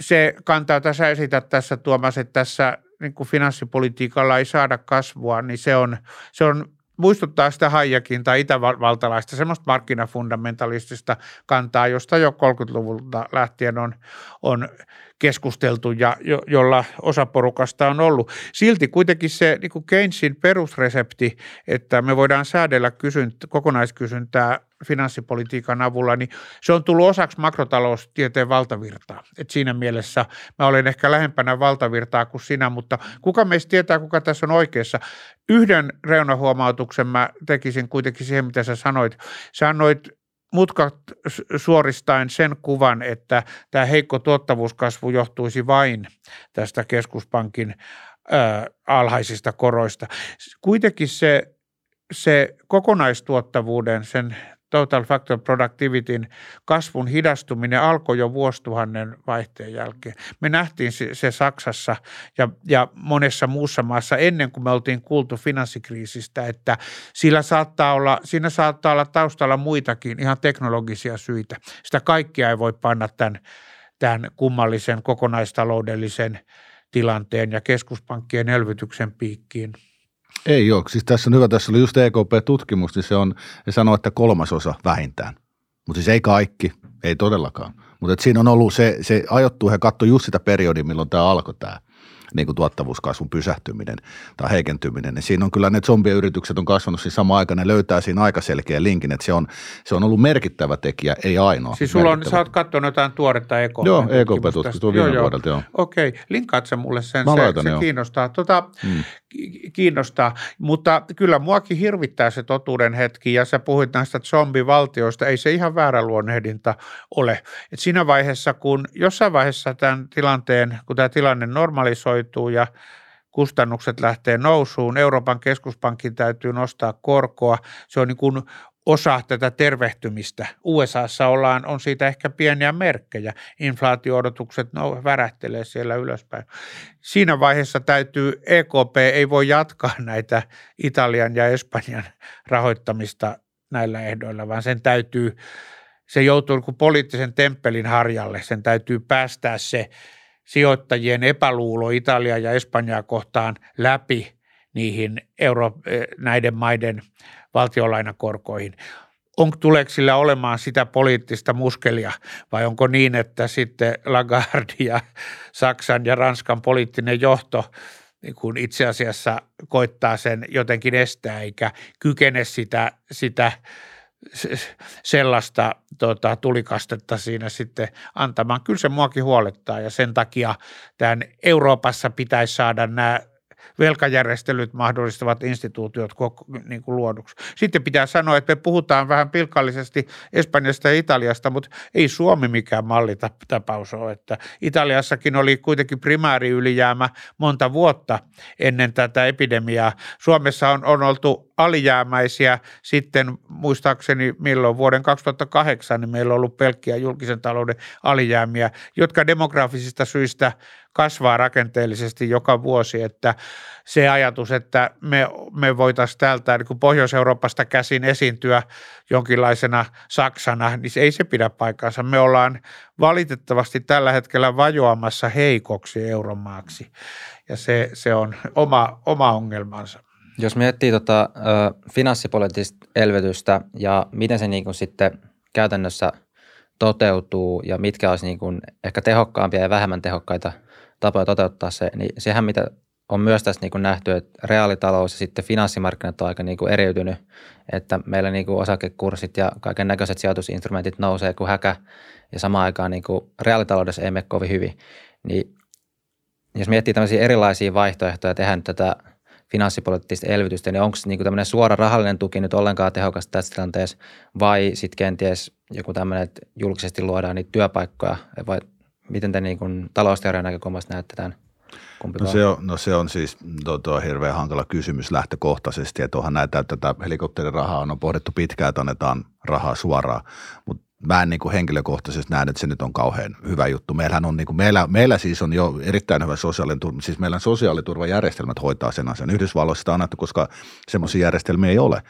se kantaa tässä esitä tässä Tuomas, että tässä niin kuin finanssipolitiikalla ei saada kasvua, niin se on, se on muistuttaa sitä Hayekin tai itävaltalaista semmoista markkinafundamentalistista kantaa, josta jo kolmekymmentäluvulta lähtien on, on keskusteltu ja jo, jolla osa porukasta on ollut. Silti kuitenkin se niin kuin Keynesin perusresepti, että me voidaan säädellä kysyntä, kokonaiskysyntää finanssipolitiikan avulla, niin se on tullut osaksi makrotaloustieteen valtavirtaa. Et siinä mielessä mä olen ehkä lähempänä valtavirtaa kuin sinä, mutta kuka meistä tietää, kuka tässä on oikeassa. Yhden reunahuomautuksen mä tekisin kuitenkin siihen, mitä sä sanoit. Sä annoit mutkat suoristaen sen kuvan, että tämä heikko tuottavuuskasvu johtuisi vain tästä keskuspankin ö, alhaisista koroista. Kuitenkin se, se kokonaistuottavuuden, sen total factor productivityn kasvun hidastuminen alkoi jo vuosituhannen vaihteen jälkeen. Me nähtiin se Saksassa ja, ja monessa muussa maassa ennen kuin me oltiin kuultu finanssikriisistä, että sillä saattaa olla, siinä saattaa olla taustalla muitakin ihan teknologisia syitä. Sitä kaikkia ei voi panna tämän, tämän kummallisen kokonaistaloudellisen tilanteen ja keskuspankkien elvytyksen piikkiin. Ei ole. Siis tässä on hyvä, tässä oli just E K P-tutkimus, niin se on, se sanoo, että kolmasosa vähintään. Mutta siis ei kaikki, ei todellakaan. Mutta siinä on ollut se, se ajoittuu, he katsoi just sitä periodia, milloin tämä alkoi tämä niin kuin tuottavuuskasvun pysähtyminen tai heikentyminen. Ja siinä on kyllä ne zombiyritykset on kasvanut siinä samaan aikaan, ne löytää siinä aika selkeä linkin, että se on, se on ollut merkittävä tekijä, ei ainoa. Siis sulla on, sä oot katsonut jotain tuoretta E K P. Joo, E K P-tutkimus tuo viime vuodelta, joo. Okei, okay. Linkaat sä mulle sen, se, laitan, se kiinnostaa. Tota, hmm. kiinnostaa, mutta kyllä muakin hirvittää se totuuden hetki ja sä puhuit näistä zombivaltioista, ei se ihan väärä luonnehdinta ole. Et siinä vaiheessa, kun jossain vaiheessa tämän tilanteen, kun tämä tilanne normalisoituu ja kustannukset lähtee nousuun, Euroopan keskuspankin täytyy nostaa korkoa, se on niin kuin osa tätä tervehtymistä. U S A:ssa ollaan, on siitä ehkä pieniä merkkejä. Inflaatio-odotukset no, värähtelee siellä ylöspäin. Siinä vaiheessa täytyy, E K P ei voi jatkaa näitä Italian ja Espanjan rahoittamista näillä ehdoilla, vaan sen täytyy, se joutuu kuin poliittisen temppelin harjalle. Sen täytyy päästää se sijoittajien epäluulo Italiaa ja Espanjaa kohtaan läpi niihin euro, näiden maiden valtionlainakorkoihin. Onko tuleeko sillä olemaan sitä poliittista muskelia vai onko niin, että sitten Lagarde ja Saksan ja Ranskan poliittinen johto niin kun itse asiassa koittaa sen jotenkin estää eikä kykene sitä, sitä sellaista tota, tulikastetta siinä sitten antamaan. Kyllä se muakin huolettaa ja sen takia tämän Euroopassa pitäisi saada nämä velkajärjestelyt mahdollistavat instituutiot koko, niin kuin luoduksi. Sitten pitää sanoa, että me puhutaan vähän pilkallisesti Espanjasta ja Italiasta, mutta ei Suomi mikään mallitapaus ole. Että Italiassakin oli kuitenkin primääriylijäämä monta vuotta ennen tätä epidemiaa. Suomessa on, on oltu alijäämäisiä sitten muistaakseni milloin vuoden kaksituhattakahdeksan, niin meillä on ollut pelkkiä julkisen talouden alijäämiä, jotka demografisista syistä kasvaa rakenteellisesti joka vuosi, että se ajatus, että me, me voitaisiin täältä niin kuin Pohjois-Euroopasta käsin esiintyä jonkinlaisena Saksana, niin ei se pidä paikkaansa. Me ollaan valitettavasti tällä hetkellä vajoamassa heikoksi euromaaksi ja se, se on oma, oma ongelmansa. Jos miettii tota, finanssipoliittista elvytystä ja miten se niin kuin sitten käytännössä toteutuu ja mitkä olisi niin kuin ehkä tehokkaampia ja vähemmän tehokkaita tapoja toteuttaa se, niin sehän mitä on myös tässä niin kuin nähty, että reaalitalous ja sitten finanssimarkkinat on aika niin kuin eriytynyt, että meillä niin kuin osakekurssit ja kaiken näköiset sijoitusinstrumentit nousee kuin häkä ja samaan aikaan niin kuin reaalitaloudessa ei mene kovin hyvin. Niin jos miettii tämmöisiä erilaisia vaihtoehtoja tehdä nyt tätä finanssipoliittista elvytystä, niin onko niinku tämmöinen suora rahallinen tuki nyt ollenkaan tehokasta tässä tilanteessa vai sitten kenties joku tämmöinen, että julkisesti luodaan niitä työpaikkoja vai miten te niinku talousteorian näkökulmasta näette tämän? Kumpikaan? No se on, no se on siis tuo, tuo hirveän hankala kysymys lähtökohtaisesti, että onhan näitä, tätä helikopterirahaa on pohdittu pitkään, että annetaan rahaa suoraan, mutta mä en niin kuin henkilökohtaisesti näen, että se nyt on kauhean hyvä juttu. Meillähän on niin kuin, meillä, meillä siis on jo erittäin hyvä sosiaaliturva, siis meillä sosiaaliturvajärjestelmät hoitaa sen asian. Yhdysvalloissa sitä on annettu, koska semmoisia järjestelmiä ei ole.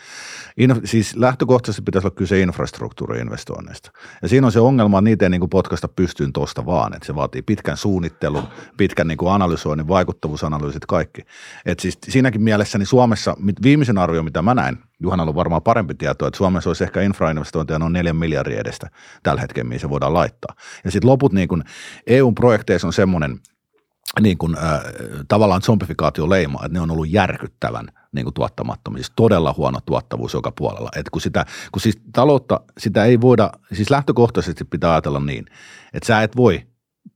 In, siis lähtökohtaisesti pitäisi olla kyse infrastruktuuriinvestoinneista. Ja siinä on se ongelma, että niitä ei niin kuin potkaista pystyyn tuosta vaan, että se vaatii pitkän suunnittelun, pitkän niin kuin analysoinnin, vaikuttavuusanalyysit, kaikki. Et siis siinäkin mielessä niin Suomessa, viimeisen arvio, mitä mä näin, Juhanalla on varmaan parempi tietoa, että Suomessa olisi ehkä infrainvestointia noin neljän miljardia edestä tällä hetkellä, mihin se voidaan laittaa. Ja sitten loput niin kun E U-projekteissa on semmoinen niin kun, äh, tavallaan zombifikaatioleima, että ne on ollut järkyttävän niin kuin tuottamattomia, siis todella huono tuottavuus joka puolella. Et kun sitä, kun siis taloutta, sitä ei voida, siis lähtökohtaisesti pitää ajatella niin, että sä et voi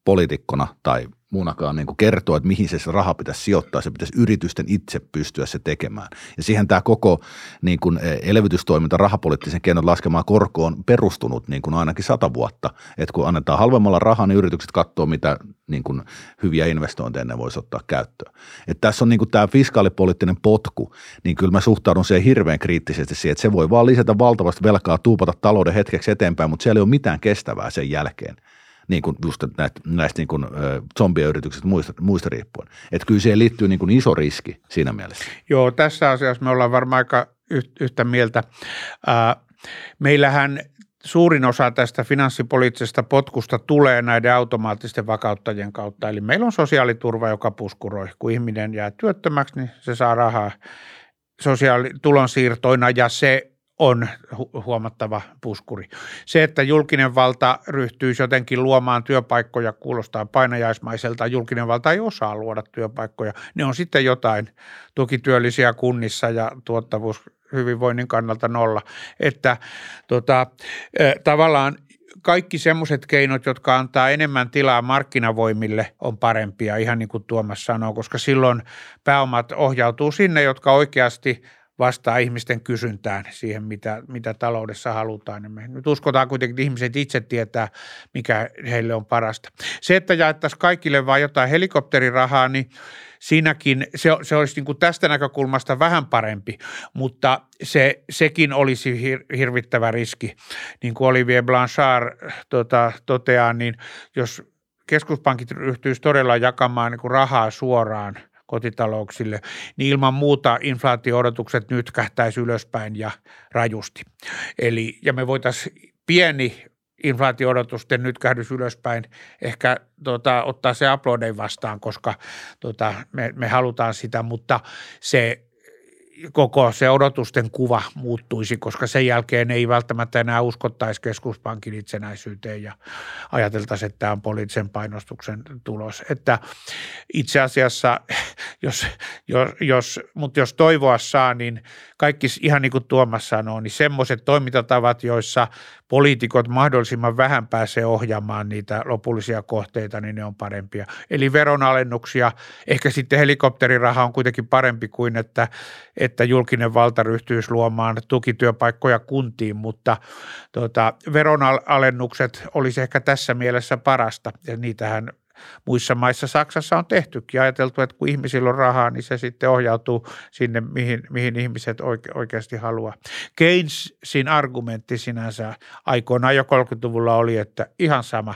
poliitikkona tai muunakaan niin kuin kertoa, että mihin se, se raha pitäisi sijoittaa. Se pitäisi yritysten itse pystyä se tekemään. Ja siihen tämä koko niin kuin elvytystoiminta, rahapoliittisen keinot laskemaan korko on perustunut niin kuin ainakin sata vuotta. Että kun annetaan halvemmalla rahaa, niin yritykset katsoo, mitä niin kuin hyviä investointeja ne voisi ottaa käyttöön. Että tässä on niin kuin tämä fiskaalipoliittinen potku, niin kyllä mä suhtaudun siihen hirveän kriittisesti siihen, että se voi vaan lisätä valtavasti velkaa, tuupata talouden hetkeksi eteenpäin, mutta siellä ei ole mitään kestävää sen jälkeen. Niin kuin just näistä, näistä niin kuin zombiyrityksistä muista, muista riippuen. Että kyllä siihen liittyy niin kuin iso riski siinä mielessä. Joo, tässä asiassa me ollaan varmaan aika yhtä mieltä. Meillähän suurin osa tästä finanssipoliittisesta potkusta tulee näiden automaattisten vakauttajien kautta. Eli meillä on sosiaaliturva, joka puskuroi. Kun ihminen jää työttömäksi, niin se saa rahaa sosiaalitulonsiirtoina ja se on huomattava puskuri. Se, että julkinen valta ryhtyy jotenkin luomaan työpaikkoja, kuulostaa painajaismaiselta, julkinen valta ei osaa luoda työpaikkoja. Ne on sitten jotain tukityöllisiä kunnissa ja tuottavuus hyvinvoinnin kannalta nolla. Että tota, tavallaan kaikki semmoiset keinot, jotka antaa enemmän tilaa markkinavoimille, on parempia, ihan niin kuin Tuomas sanoo, koska silloin pääomat ohjautuu sinne, jotka oikeasti vastaa ihmisten kysyntään siihen, mitä, mitä taloudessa halutaan. Me nyt uskotaan kuitenkin, että ihmiset itse tietää, mikä heille on parasta. Se, että jaettaisiin kaikille vain jotain helikopterirahaa, niin siinäkin se, se olisi niin kuin tästä näkökulmasta vähän parempi, mutta se, sekin olisi hir, hirvittävä riski. Niin kuin Olivier Blanchard tota, toteaa, niin jos keskuspankit ryhtyisi todella jakamaan niin kuin rahaa suoraan kotitalouksille, niin ilman muuta inflaatio-odotukset nyt kähtäisi ylöspäin ja rajusti. Eli, ja me voitaisiin pieni inflaatio-odotusten nytkähdys ylöspäin ehkä tota, ottaa se aplodein vastaan, koska tota, me, me halutaan sitä, mutta se koko se odotusten kuva muuttuisi, koska sen jälkeen ei välttämättä enää uskottaisi keskuspankin itsenäisyyteen ja ajateltaisiin, että tämä on poliittisen painostuksen tulos. Että itse asiassa, jos, jos, jos, mutta jos toivoa saa, niin kaikki ihan niin kuin Tuomas sanoo, niin semmoiset toimintatavat, joissa poliitikot mahdollisimman vähän pääsee ohjaamaan niitä lopullisia kohteita, niin ne on parempia. Eli veronalennuksia, ehkä sitten helikopteriraha on kuitenkin parempi kuin, että että julkinen valta ryhtyisi luomaan tukityöpaikkoja kuntiin, mutta tota, veronalennukset olisi ehkä tässä mielessä parasta, ja niitähän muissa maissa, Saksassa on tehtykin, ajateltu, että kun ihmisillä on rahaa, niin se sitten ohjautuu sinne, mihin, mihin ihmiset oike- oikeasti haluaa. Keynesin argumentti sinänsä aikoinaan jo kolmekymmentäluvulla oli, että ihan sama,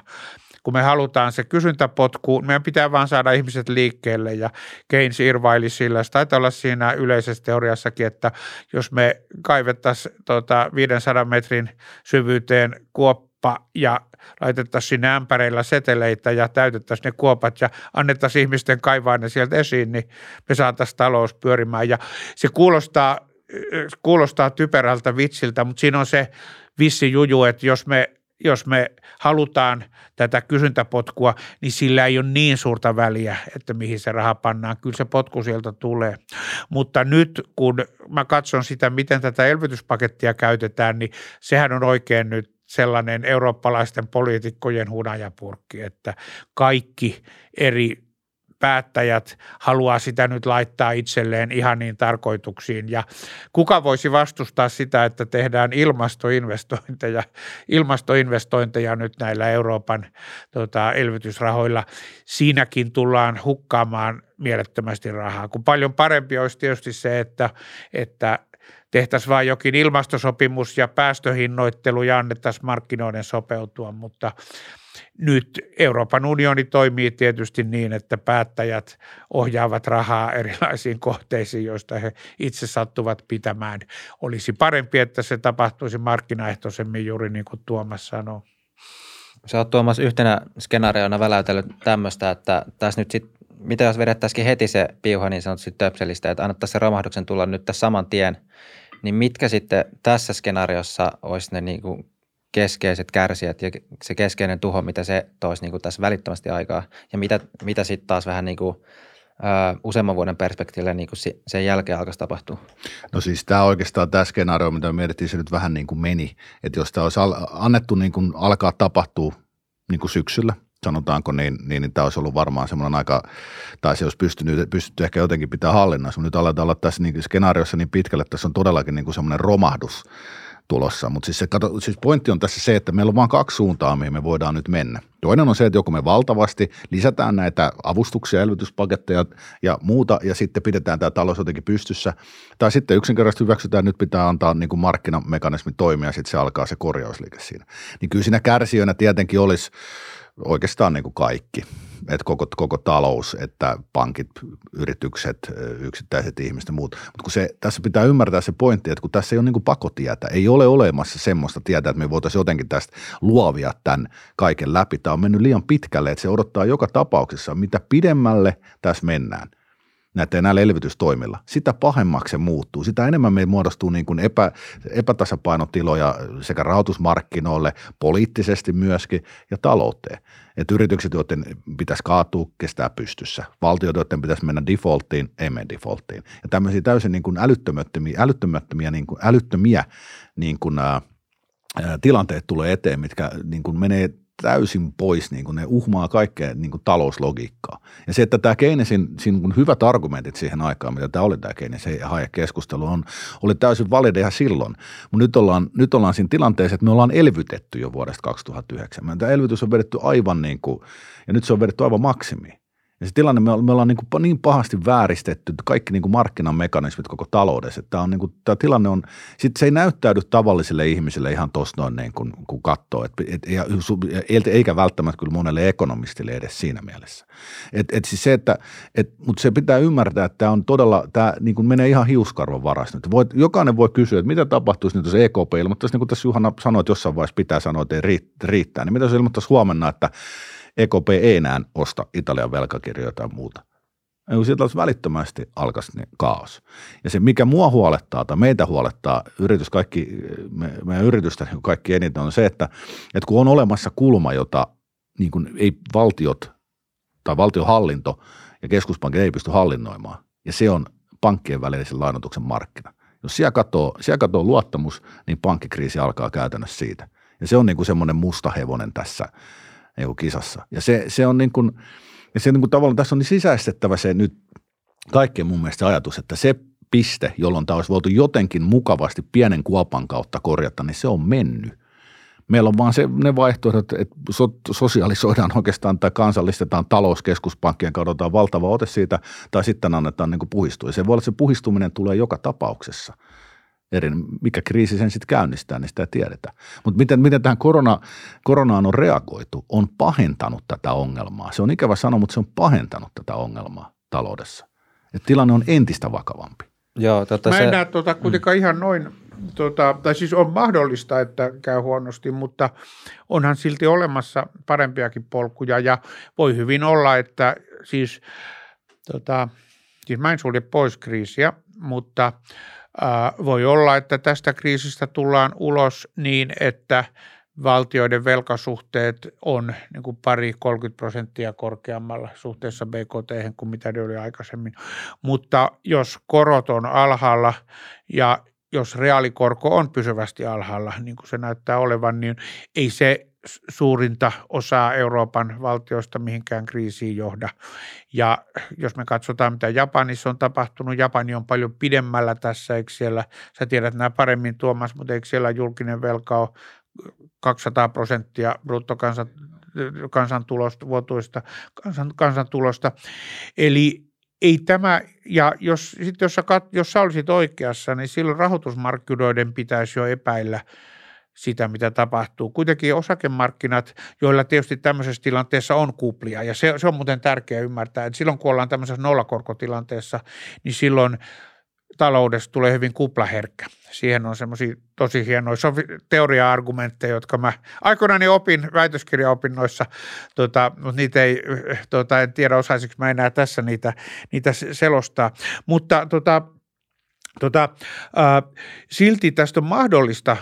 kun me halutaan se kysyntäpotku, meidän pitää vaan saada ihmiset liikkeelle, ja Keynes irvaili sillä. Se taitaa olla siinä yleisessä teoriassakin, että jos me kaivettaisiin tuota viisisataa metrin syvyyteen kuoppa ja laitettaisiin sinne ämpäreillä seteleitä ja täytettäisiin ne kuopat ja annettaisiin ihmisten kaivaa ne sieltä esiin, niin me saataisiin talous pyörimään. Ja se kuulostaa, kuulostaa typerältä vitsiltä, mutta siinä on se vissi juju, että jos me Jos me halutaan tätä kysyntäpotkua, niin sillä ei ole niin suurta väliä, että mihin se raha pannaan. Kyllä se potku sieltä tulee. Mutta nyt kun mä katson sitä, miten tätä elvytyspakettia käytetään, niin sehän on oikein nyt sellainen eurooppalaisten poliitikkojen hunajapurkki, että kaikki eri päättäjät haluaa sitä nyt laittaa itselleen ihan niin tarkoituksiin, ja kuka voisi vastustaa sitä, että tehdään ilmastoinvestointeja, ilmastoinvestointeja nyt näillä Euroopan tota, elvytysrahoilla. Siinäkin tullaan hukkaamaan mielettömästi rahaa, kun paljon parempi olisi tietysti se, että, että tehtäisiin vain jokin ilmastosopimus ja päästöhinnoittelu ja annettaisiin markkinoiden sopeutua, mutta nyt Euroopan unioni toimii tietysti niin, että päättäjät ohjaavat rahaa erilaisiin kohteisiin, joista he itse sattuvat pitämään. Olisi parempi, että se tapahtuisi markkinaehtoisemmin, juuri niin kuin Tuomas sanoo. Sä oot, Tuomas, yhtenä skenaariona väläytellyt tämmöistä, että tässä nyt sit, mitä jos vedettäisikin heti se piuha niin sanotusti töpselistä, että annettaisiin se romahduksen tulla nyt tässä saman tien, niin mitkä sitten tässä skenaariossa olisi ne niin kuin keskeiset kärsijät ja se keskeinen tuho, mitä se toisi niin kuin tässä välittömästi aikaa ja mitä, mitä sitten taas vähän niin kuin Öö, useamman vuoden perspektiivillä niin kuin sen jälkeen alkaisi tapahtua? No siis tämä oikeastaan tämä skenaario, mitä mietittiin, se nyt vähän niin kuin meni. Että jos tämä olisi al- annettu niin kuin alkaa tapahtua niin kuin syksyllä, sanotaanko, niin, niin, niin tämä olisi ollut varmaan semmoinen aika, tai se olisi pystynyt, pystytty ehkä jotenkin pitää hallinnassa. Nyt aletaan olla tässä niin skenaariossa niin pitkälle, että tässä on todellakin niin kuin semmoinen romahdus tulossa. Mutta siis, siis pointti on tässä se, että meillä on vain kaksi suuntaa, mihin me voidaan nyt mennä. Toinen on se, että joko me valtavasti lisätään näitä avustuksia, elvytyspaketteja ja muuta, ja sitten pidetään tämä talous jotenkin pystyssä. Tai sitten yksinkertaisesti hyväksytään, että nyt pitää antaa niin kuin markkinamekanismi toimia, ja sitten se alkaa se korjausliike siinä. Niin kyllä siinä kärsijöinä tietenkin olisi oikeastaan niin kuin kaikki, että koko, koko talous, että pankit, yritykset, yksittäiset ihmiset ja muut. Mutta kun se, tässä pitää ymmärtää se pointti, että kun tässä ei ole niin kuin pakotietä, ei ole olemassa semmoista tietä, että me voitaisiin jotenkin tästä luovia tämän kaiken läpi. Tämä on mennyt liian pitkälle, että se odottaa joka tapauksessa, mitä pidemmälle tässä mennään näillä elvytystoimilla. Sitä pahemmaksi se muuttuu. Sitä enemmän meillä muodostuu niin kuin epä, epätasapainotiloja sekä rahoitusmarkkinoille, poliittisesti myöskin ja talouteen. Että yritykset, joiden pitäisi kaatua, kestää pystyssä. Valtiot, joiden pitäisi mennä defaulttiin, ei mene defaulttiin. Ja tämmöisiä täysin niin kuin älyttömättömiä, älyttömättömiä, niin kuin, älyttömiä niin kuin, ää, tilanteet tulee eteen, mitkä niin kuin menee täysin pois, niin kuin ne uhmaa kaikkea niin kuin talouslogiikkaa. Ja se, että tämä Keynesin siinä hyvät argumentit siihen aikaan, mitä tämä oli tämä Keynesin ja Hayek-keskustelu, on, oli täysin valideja silloin. Mutta nyt ollaan, nyt ollaan siinä tilanteessa, että me ollaan elvytetty jo vuodesta kaksituhattayhdeksän. Tämä elvytys on vedetty aivan niin kuin, ja nyt se on vedetty aivan maksimiin. Ja se tilanne, me ollaan niin, kuin niin pahasti vääristetty, kaikki niin kuin markkinamekanismit koko taloudessa, että tämä, on niin kuin, tämä tilanne on, sitten se ei näyttäydy tavallisille ihmisille ihan tuossa noin niin kuin, kun katsoo, et, et, et, eikä välttämättä kyllä monelle ekonomistille edes siinä mielessä. Et, et siis se, että, et, mutta se pitää ymmärtää, että tämä on todella, tämä niin kuin menee ihan hiuskarvan varassa nyt. Voit, jokainen voi kysyä, että mitä tapahtuisi nyt, jos E K P ilmoittaisi, niin kuin tässä Juhana sanoi, että jossain vaiheessa pitää sanoa, että ei riittää, niin mitä se ilmoittaisi huomenna, että E K P ei enää osta Italian velkakirjoja tai muuta. Sieltä olisi välittömästi alkaisi niin kaos. Ja se, mikä mua huolettaa tai meitä huolettaa, yritys kaikki, me, meidän yritystä kaikki eniten on se, että, että kun on olemassa kulma, jota niin kuin ei valtiot tai valtiohallinto ja keskuspankki ei pysty hallinnoimaan, ja se on pankkien välisen lainotuksen markkina. Jos siellä katoo, siellä katoo luottamus, niin pankkikriisi alkaa käytännössä siitä. Ja se on niin kuin semmoinen musta hevonen tässä niin kisassa. Ja se, se on niin kuin, ja se niin kuin tavallaan tässä on niin sisäistettävä se nyt kaikkeen mun mielestä ajatus, että se piste, jolloin tämä olisi voitu jotenkin mukavasti pienen kuopan kautta korjata, niin se on mennyt. Meillä on vaan se, ne vaihtoehdot, että sosialisoidaan oikeastaan tai kansallistetaan talouskeskuspankkien, kadotaan valtava ote siitä tai sitten annetaan niin kuin puhistua. Ja se voi olla, että se puhistuminen tulee joka tapauksessa. Eri, mikä kriisi sen sitten käynnistää, niin sitä tiedetään. Mutta miten, miten tähän korona, koronaan on reagoitu, on pahentanut tätä ongelmaa. Se on ikävä sanoa, mutta se on pahentanut tätä ongelmaa taloudessa. Et tilanne on entistä vakavampi. Joo, tota Mä en se... näe tota kuitenkaan mm. ihan noin, tota, tai siis on mahdollista, että käy huonosti, mutta onhan silti olemassa parempiakin polkuja ja voi hyvin olla, että siis, tota, siis mä en sulje pois kriisiä, mutta voi olla, että tästä kriisistä tullaan ulos niin, että valtioiden velkasuhteet on niin kuin pari kolmekymmentä prosenttia korkeammalla suhteessa B K T kuin mitä ne oli aikaisemmin. Mutta jos korot on alhaalla ja jos reaalikorko on pysyvästi alhaalla, niin kuin se näyttää olevan, niin ei se suurinta osaa Euroopan valtioista mihinkään kriisiin johda. Ja jos me katsotaan, mitä Japanissa on tapahtunut, Japani on paljon pidemmällä tässä, eikö siellä, sä tiedät nämä paremmin Tuomas, mutta eikö siellä julkinen velka ole kaksisataa prosenttia bruttokansantulosta, vuotuista kansantulosta, eli ei tämä, ja jos, sit jos, sä, jos sä olisit oikeassa, niin silloin rahoitusmarkkinoiden pitäisi jo epäillä sitä, mitä tapahtuu. Kuitenkin osakemarkkinat, joilla tietysti tämmöisessä tilanteessa on kuplia, ja se, se on muuten tärkeää ymmärtää, että silloin kun ollaan tämmöisessä nollakorkotilanteessa, niin silloin taloudessa tulee hyvin kuplaherkkä. Siihen on semmoisia tosi hienoja teoria-argumentteja, jotka mä aikoinaan opin väitöskirjaopinnoissa, tota, mutta niitä ei, tota, en tiedä osaisinko mä enää tässä niitä, niitä selostaa. Mutta tota, tota, äh, silti tästä on mahdollista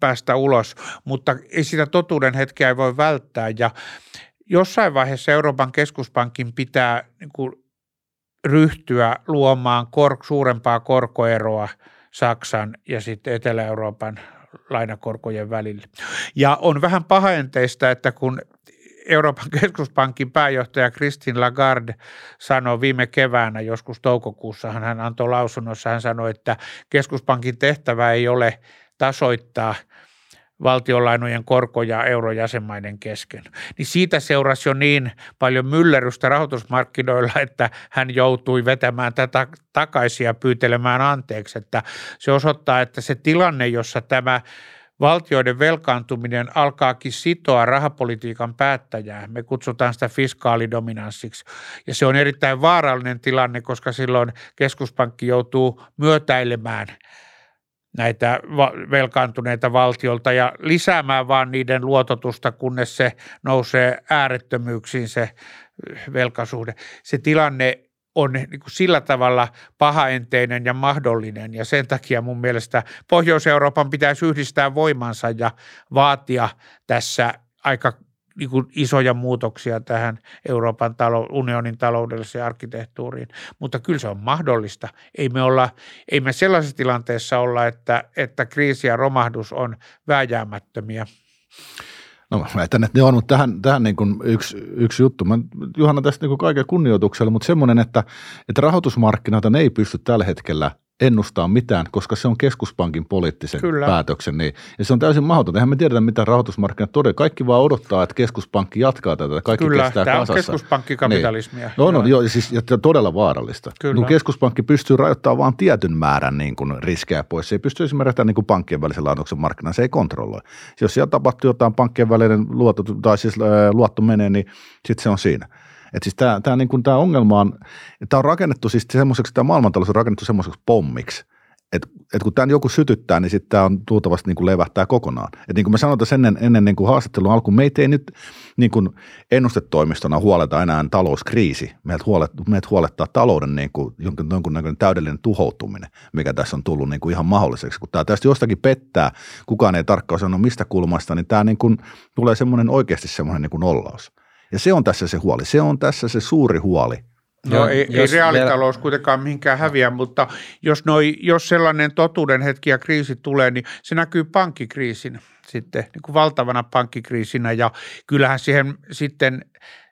päästä ulos, mutta ei sitä totuuden hetkeä ei voi välttää. Ja jossain vaiheessa Euroopan keskuspankin pitää niin kuin ryhtyä luomaan kor- suurempaa korkoeroa Saksan ja sitten Etelä-Euroopan lainakorkojen välillä. Ja on vähän pahaenteistä, että kun Euroopan keskuspankin pääjohtaja Christine Lagarde sanoi viime keväänä, joskus toukokuussa, hän antoi lausunnossa, hän sanoi, että keskuspankin tehtävä ei ole tasoittaa valtionlainojen korkoja eurojäsenmaiden kesken, niin siitä seurasi jo niin paljon myllerrystä rahoitusmarkkinoilla, että hän joutui vetämään tätä takaisin ja pyytelemään anteeksi, että se osoittaa, että se tilanne, jossa tämä valtioiden velkaantuminen alkaakin sitoa rahapolitiikan päättäjää, me kutsutaan sitä fiskaalidominanssiksi, ja se on erittäin vaarallinen tilanne, koska silloin keskuspankki joutuu myötäilemään näitä velkaantuneita valtiolta ja lisäämään vaan niiden luototusta, kunnes se nousee äärettömyyksiin se velkasuhde. Se tilanne on niin kuin sillä tavalla pahaenteinen ja mahdollinen, ja sen takia mun mielestä Pohjois-Euroopan pitäisi yhdistää voimansa ja vaatia tässä aika niin kuin isoja muutoksia tähän Euroopan talou- unionin taloudelliseen arkkitehtuuriin, mutta kyllä se on mahdollista. Ei me, olla, ei me sellaisessa tilanteessa olla, että, että kriisi ja romahdus on vääjäämättömiä. No mä väitän, että ne on, mutta tähän, tähän niin kuin yksi, yksi juttu. Mä, Juhana, tästä niin kuin kaiken kunnioituksella, mutta semmoinen, että, että rahoitusmarkkinoita ei pysty tällä hetkellä ennustaa mitään, koska se on keskuspankin poliittisen Kyllä. päätöksen. Niin. Ja se on täysin mahdotonta. Eihän me tiedetä, mitä rahoitusmarkkinat todella. Kaikki vaan odottaa, että keskuspankki jatkaa tätä. Kaikki Kyllä, kestää tämä kasassa. On keskuspankkikapitalismia. Niin. No, no, joo, siis, ja todella vaarallista. No, keskuspankki pystyy rajoittamaan vain tietyn määrän niin kuin, riskejä pois. Se ei pysty esimerkiksi niin kuin pankkien välisen lainoksen markkinaan. Se ei kontrolloi. Jos siellä tapahtuu jotain pankkien välinen luotto, tai siis äh, luotto menee, niin sitten se on siinä. Että siis tämä, tämä, niin kuin tämä ongelma on, tämä on rakennettu siis semmoiseksi, tämä maailmantalous on rakennettu semmoiseksi pommiksi, että et kun tämän joku sytyttää, niin sitten tämä on tuultavasti niin kuin levähtää kokonaan. Että niin kuin mä sanoin tässä ennen, ennen niin kuin haastattelun alkuun, meitä ei nyt niin kuin ennustetoimistona huoleta enää talouskriisi. Meiltä huolettaa, meiltä huolettaa talouden niin kuin jonkunnäköinen täydellinen tuhoutuminen, mikä tässä on tullut niin kuin ihan mahdolliseksi. Kun tämä tästä jostakin pettää, kukaan ei tarkkaan sano mistä kulmasta, niin tämä niin kuin tulee semmoinen oikeasti semmoinen niin kuin nollaus. Ja se on tässä se huoli. Se on tässä se suuri huoli. No, no, ei, ei reaalitalous vielä kuitenkaan mihinkään häviä, mutta jos, noi, jos sellainen totuuden hetki ja kriisi tulee, niin se näkyy pankkikriisinä sitten, niin kuin valtavana pankkikriisinä. Ja kyllähän siihen sitten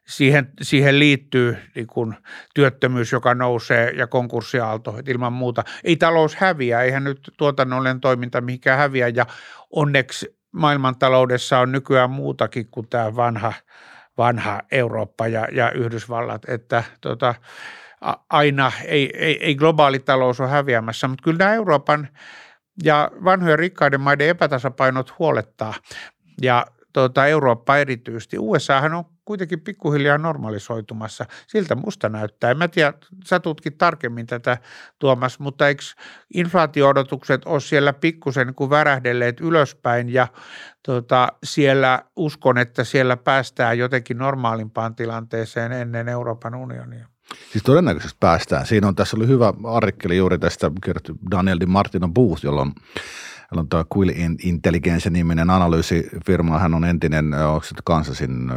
siihen, siihen liittyy niin kuin työttömyys, joka nousee ja konkurssiaalto ilman muuta. Ei talous häviä, eihän nyt tuotannollinen toiminta mihinkään häviä ja onneksi maailmantaloudessa on nykyään muutakin kuin tämä vanha vanha Eurooppa ja, ja Yhdysvallat, että tota, aina ei, ei, ei globaali talous ole häviämässä, mutta kyllä nämä Euroopan ja vanhojen rikkaiden maiden epätasapainot huolettaa ja tota, Eurooppa erityisesti. U S A:han on kuitenkin pikkuhiljaa normalisoitumassa. Siltä musta näyttää. En mä tiedä, sä tutkit tarkemmin tätä, Tuomas, mutta eikö inflaatio-odotukset ole siellä pikkusen niin kuin värähdelleet ylöspäin ja tota, siellä uskon, että siellä päästään jotenkin normaalimpaan tilanteeseen ennen Euroopan unionia. Siis todennäköisesti päästään. Siinä on, tässä oli hyvä artikkeli juuri tästä kertoi Daniel Di Martino Booth, jolloin Hän on tämä Quill Intelligence-niminen analyysifirma. Hän on entinen Kansasin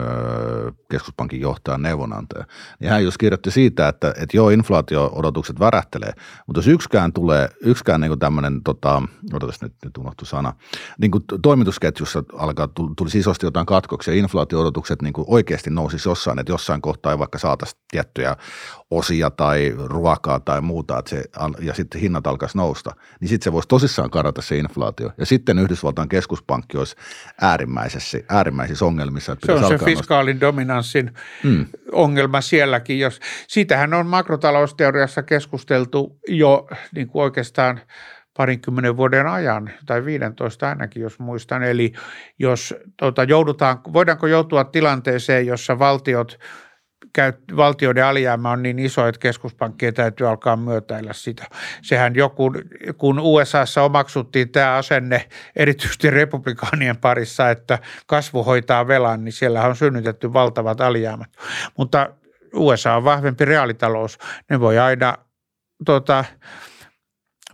keskuspankin johtajan neuvonantaja. Ja hän jos kirjoitti siitä, että, että joo, inflaatio-odotukset värähtelee, mutta jos yksikään tulee, yksikään niin tämmöinen, tota, odotas nyt, nyt unohtui sana, niin kuin toimitusketjussa alkaa, tulisi isosti jotain katkoksia, inflaatio-odotukset niin kuin oikeasti nousisi jossain, että jossain kohtaa ei vaikka saataisiin tiettyjä osia tai ruokaa tai muuta, että se, ja sitten hinnat alkaisi nousta, niin sitten se voisi tosissaan karata se inflaatio. inflaatio. Ja sitten Yhdysvaltain keskuspankki olisi äärimmäisessä, äärimmäisissä ongelmissa. Se on se fiskaalin nostaa. dominanssin mm. ongelma sielläkin. Jos, siitähän on makrotalousteoriassa keskusteltu jo niin kuin oikeastaan parinkymmenen vuoden ajan, tai viidentoista ainakin, jos muistan. Eli jos tota, joudutaan, voidaanko joutua tilanteeseen, jossa valtiot valtioiden alijäämä on niin iso, että keskuspankkien täytyy alkaa myötäillä sitä. Sehän joku, kun U S A:ssa omaksuttiin tämä asenne, erityisesti republikaanien parissa, että kasvu hoitaa velan, niin siellä on synnytetty valtavat alijäämät. Mutta U S A on vahvempi reaalitalous. Ne voi aina tuota,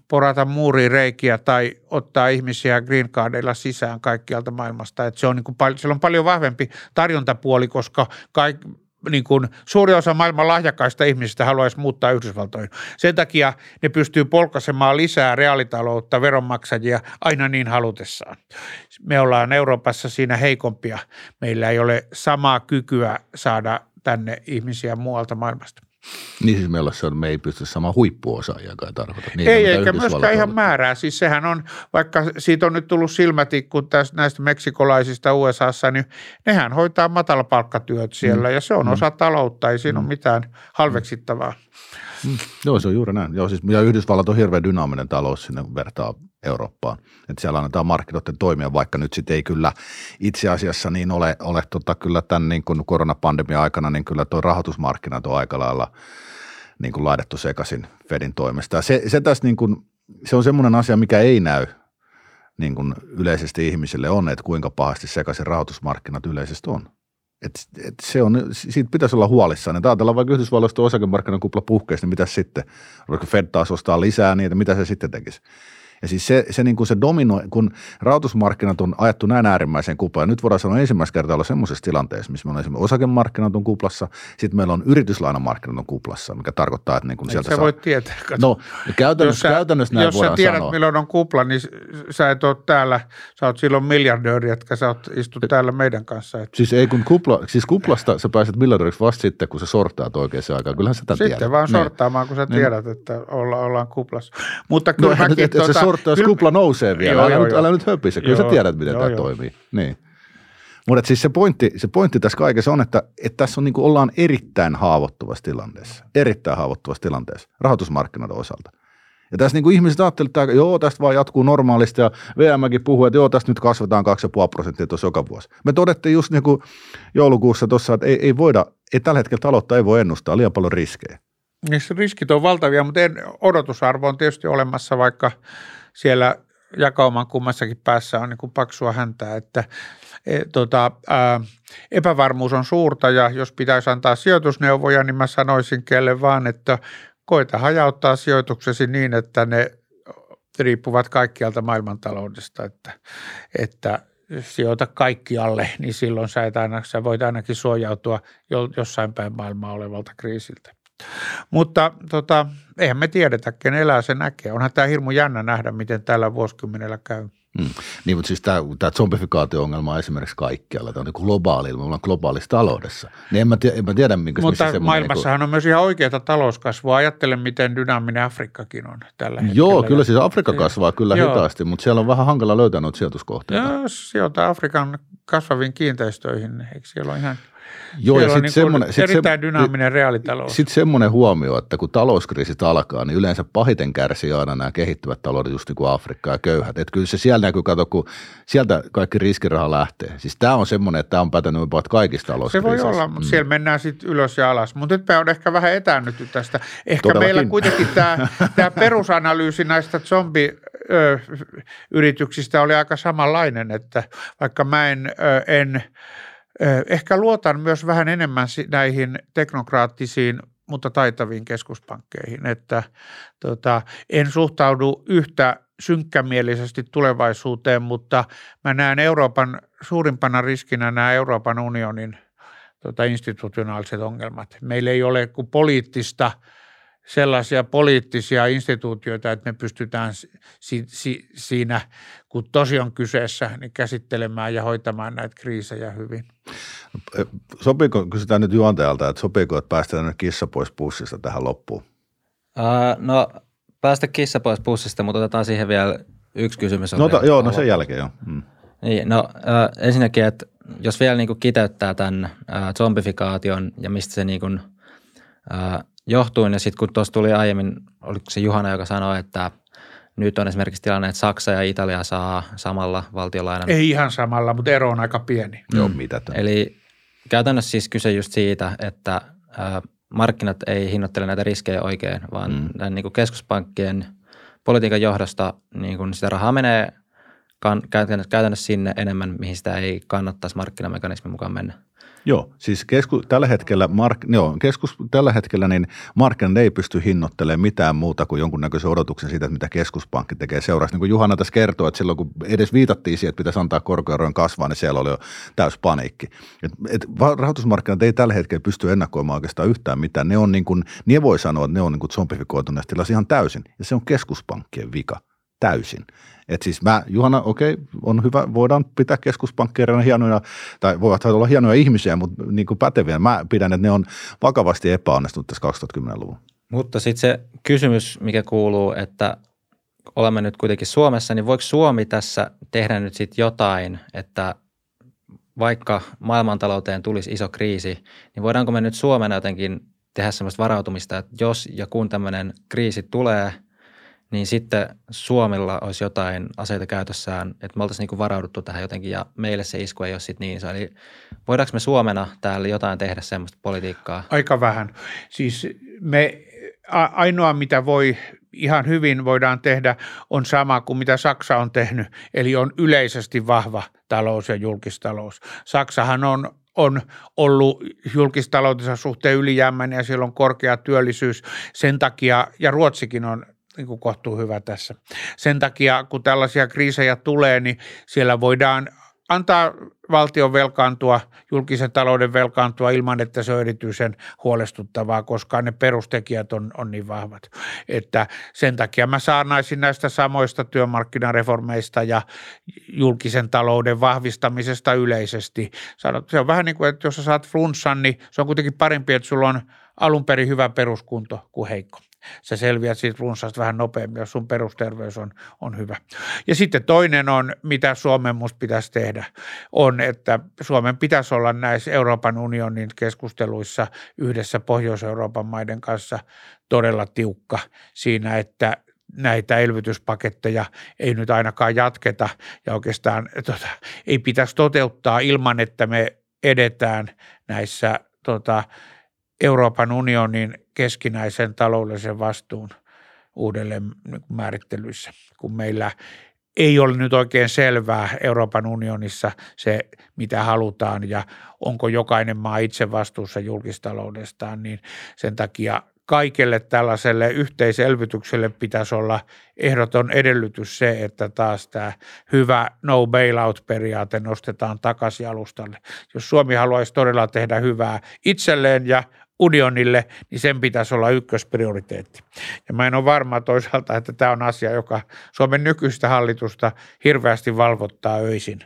porata muuriin reikiä tai ottaa ihmisiä green cardilla sisään kaikkialta maailmasta. Että se on niin kuin, siellä on paljon vahvempi tarjontapuoli, koska kaikki niin kuin suuri osa maailman lahjakkaista ihmisistä haluaisi muuttaa Yhdysvaltoihin. Sen takia ne pystyy polkaisemaan lisää reaalitaloutta, veronmaksajia aina niin halutessaan. Me ollaan Euroopassa siinä heikompia. Meillä ei ole samaa kykyä saada tänne ihmisiä muualta maailmasta. Niin siis meillä on, me ei pysty samaan huippuosaajia kai tarkoita. Niin ei, eikä myöskään ihan määrää. Siis sehän on, vaikka siitä on nyt tullut silmätikku tästä näistä meksikolaisista U S A:ssa, niin nehän hoitaa matalapalkkatyöt siellä mm. ja se on mm. osa taloutta, ei siinä mm. ole mitään halveksittavaa. Mm. Joo, se on juuri näin. Joo, siis, ja Yhdysvallat on hirveän dynaaminen talous sinne vertaa Eurooppaan. Että siellä annetaan markkinoiden toimia, vaikka nyt sitten ei kyllä itse asiassa niin ole, ole tota, kyllä tämän niin kuin koronapandemian aikana, niin kyllä tuo rahoitusmarkkinat on aika lailla niin kuin laidettu sekaisin Fedin toimesta. Ja se, se, tässä niin kuin, se on semmoinen asia, mikä ei näy niin kuin yleisesti ihmisille on, että kuinka pahasti sekaisin rahoitusmarkkinat yleisesti on. Et, et se on, siitä pitäisi olla huolissaan. Ja ajatellaan vaikka Yhdysvalloista osakemarkkinan kupla puhkeisi, niin mitä sitten? Oliko Fed taas ostaa lisää niitä, mitä se sitten tekisi? Ja siis se, se, niin kuin se dominoi, kun rahoitusmarkkinat on ajettu näin äärimmäiseen kuplaan. Nyt voidaan sanoa ensimmäistä kertaa olla semmoisessa tilanteessa, missä meillä on esimerkiksi osakemarkkinat on kuplassa, sitten meillä on yrityslainamarkkinat on kuplassa, mikä tarkoittaa, että niin kuin sieltä saa. Sä voit tietää. Katso. No, käytännössä, jos sä, käytännössä näin jos voidaan sanoa. Jos sä tiedät, sanoa. milloin on kupla, niin sä et ole täällä, sä oot silloin miljardööri, etkä sä oot istut täällä meidän kanssa. Että. Siis ei kun kupla, siis kuplasta sä pääset miljardööriksi vasta sitten, kun sä sortaat oikeaan aikaan. Kyllähän sä tämän sitten tiedät. Sitten vaan sortaamaan, niin. kun sä tiedät, että olla, ollaan kuplassa. Mutta kyllä no, mäkin, että se sorttaa, jos kupla nousee vielä. Joo, älä, joo, nyt, älä nyt höpise, kyllä joo, sä tiedät, miten joo, tämä joo. toimii. Niin. Mutta siis se pointti, se pointti tässä kaikessa on, että, että tässä on, niin kuin ollaan erittäin haavoittuvassa tilanteessa. Erittäin haavoittuvassa tilanteessa rahoitusmarkkinoiden osalta. Ja tässä niin kuin ihmiset ajattelevat, että joo, tästä vaan jatkuu normaalisti ja V M:kin puhuu, että joo, tästä nyt kasvetaan kaksi pilkku viisi prosenttia tuossa joka vuosi. Me todettiin just niin kuin joulukuussa tuossa, että ei, ei voida, ei tällä hetkellä taloutta ei voi ennustaa, liian paljon riskejä. Niissä riskit on valtavia, mutta odotusarvo on tietysti olemassa, vaikka siellä jakauman kummassakin päässä on niin kuin paksua häntää, että e, tota, ää, epävarmuus on suurta ja jos pitäisi antaa sijoitusneuvoja, niin mä sanoisin kelle vaan, että koita hajauttaa sijoituksesi niin, että ne riippuvat kaikkialta maailmantaloudesta, että, että sijoita kaikkialle, niin silloin sä, et aina, sä voit ainakin suojautua jossain päin maailmaa olevalta kriisiltä. Mutta tota, eihän me tiedetä, ken elää se näkee. Onhan tämä hirmu jännä nähdä, miten tällä vuosikymmenellä käy. Mm. Niin, mutta siis tämä zombifikaatio-ongelma on esimerkiksi kaikkialla. Tämä on niin globaali, me ollaan globaalissa taloudessa. Niin en mä, tie, en mä tiedä, minkä, mutta missä maailmassahan niin kuin on myös ihan oikeata talouskasvua. Ajattele, miten dynaaminen Afrikkakin on tällä hetkellä. Joo, kyllä siis Afrikka kasvaa kyllä Joo. hitaasti, mutta siellä on vähän hankala löytää noita sijoituskohteita. Joo, sijoita Afrikan kasvaviin kiinteistöihin, eikö siellä ole ihan. Joo, ja sitten semmoinen, erittäin dynaaminen reaalitalous. Sitten semmoinen huomio, että kun talouskriisit alkaa, niin yleensä pahiten kärsii aina nämä kehittyvät taloudet, just niin kuin Afrikka ja köyhät. Että kyllä se siellä näkyy, kato, kun sieltä kaikki riskiraha lähtee. Siis tämä on semmoinen, että tämä on päätänyt jopa kaikista talouskriisissä. Se voi olla, mutta mm. siellä mennään sitten ylös ja alas. Mutta nyt me on ehkä vähän etäännytty tästä. Ehkä Todellakin. meillä kuitenkin tämä perusanalyysi näistä zombi ö, yrityksistä oli aika samanlainen, että vaikka mä en, ö, en ehkä luotan myös vähän enemmän näihin teknokraattisiin, mutta taitaviin keskuspankkeihin, että tota, en suhtaudu yhtä synkkämielisesti tulevaisuuteen, mutta mä näen Euroopan, suurimpana riskinä nämä Euroopan unionin tota, institutionaaliset ongelmat. Meillä ei ole kuin poliittista, sellaisia poliittisia instituutioita, että me pystytään si- si- siinä, kun tosi on kyseessä, niin käsittelemään ja hoitamaan näitä kriisejä hyvin. Sopiiko, kysytään nyt juontajalta, että sopiiko, että päästään nyt kissa pois pussista tähän loppuun? Äh, no päästä kissa pois pussista, mutta otetaan siihen vielä yksi kysymys on. No, ta, joo, no sen jälkeen joo. Mm. Niin, no äh, ensinnäkin, että jos vielä niin kuin kiteyttää tämän äh, zombifikaation ja mistä se niin kuin, äh, johtuu, ja sitten kun tuossa tuli aiemmin, oliko se Juhana, joka sanoi, että nyt on esimerkiksi tilanne, että Saksa ja Italia saa samalla valtiolainan. Ei ihan samalla, mutta ero on aika pieni. Mm. Joo, mitä tämän? Eli käytännössä siis kyse just siitä, että äh, markkinat ei hinnoittele näitä riskejä oikein, vaan mm. näin niin kuin keskuspankkien politiikan johdosta niin kuin sitä rahaa menee kan, käytännössä, käytännössä sinne enemmän, mihin sitä ei kannattaisi markkinamekanismin mukaan mennä. Joo, siis kesku, tällä hetkellä, mark, joo, keskus, tällä hetkellä niin markkinat ei pysty hinnoittelemaan mitään muuta kuin jonkunnäköisen odotuksen siitä, että mitä keskuspankki tekee seuraavaksi. Niin kuin Juhana tässä kertoo, että silloin kun edes viitattiin siihen, että pitäisi antaa korkoerojen kasvaa, niin siellä oli jo täys paniikki. Et, et, rahoitusmarkkinat ei tällä hetkellä pysty ennakoimaan oikeastaan yhtään mitään. Ne, on niin kuin, ne voi sanoa, että ne on niin kuin zombifikoituneessa tilassa ihan täysin, ja se on keskuspankkien vika. Täysin. Että siis mä, Juhana, okei, okay, on hyvä, voidaan pitää keskuspankkeerina hienoja, tai voivat olla hienoja ihmisiä, mutta niin kuin päteviä. Mä pidän, että ne on vakavasti epäonnistunut tässä kaksituhattakymmenluvun. Mutta sitten se kysymys, mikä kuuluu, että olemme nyt kuitenkin Suomessa, niin voiko Suomi tässä tehdä nyt sitten jotain, että vaikka maailmantalouteen tulisi iso kriisi, niin voidaanko me nyt Suomena jotenkin tehdä sellaista varautumista, että jos ja kun tämmöinen kriisi tulee, niin sitten Suomella olisi jotain aseita käytössään, että me oltaisiin niin kuin varauduttu tähän jotenkin ja meille se isku ei ole sitten niin iso. Eli voidaanko me Suomena täällä jotain tehdä semmoista politiikkaa? Aika vähän. Siis me ainoa, mitä voi ihan hyvin voidaan tehdä, on sama kuin mitä Saksa on tehnyt, eli on yleisesti vahva talous ja julkistalous. Saksahan on on ollut julkistaloutensa suhteen ylijäämäinen ja siellä on korkea työllisyys sen takia, ja Ruotsikin on niin kohtuu hyvä tässä. Sen takia, kun tällaisia kriisejä tulee, niin siellä voidaan antaa valtion velkaantua, julkisen talouden velkaantua ilman, että se on erityisen huolestuttavaa, koska ne perustekijät on, on niin vahvat. Että sen takia mä saarnaisin näistä samoista työmarkkinareformeista ja julkisen talouden vahvistamisesta yleisesti. Se on vähän niin kuin, että jos sä saat flunssan, niin se on kuitenkin parempi, että sulla on alun perin hyvä peruskunto kuin heikko. Sä selviät siitä flunsasta vähän nopeammin, jos sun perusterveys on, on hyvä. Ja sitten toinen on, mitä Suomen musta pitäisi tehdä, on, että Suomen pitäisi olla näissä Euroopan unionin keskusteluissa yhdessä Pohjois-Euroopan maiden kanssa todella tiukka siinä, että näitä elvytyspaketteja ei nyt ainakaan jatketa ja oikeastaan tota, ei pitäisi toteuttaa ilman, että me edetään näissä tota, Euroopan unionin keskinäisen taloudellisen vastuun uudelleen määrittelyissä, kun meillä ei ole nyt oikein selvää Euroopan unionissa se, mitä halutaan ja onko jokainen maa itse vastuussa julkistaloudestaan, niin sen takia kaikelle tällaiselle yhteiselvytykselle pitäisi olla ehdoton edellytys se, että taas tämä hyvä no bailout-periaate nostetaan takaisin alustalle. Jos Suomi haluaisi todella tehdä hyvää itselleen ja unionille, niin sen pitäisi olla ykkösprioriteetti. Ja mä en ole varma toisaalta, että tämä on asia, joka Suomen nykyistä hallitusta hirveästi valvottaa öisin.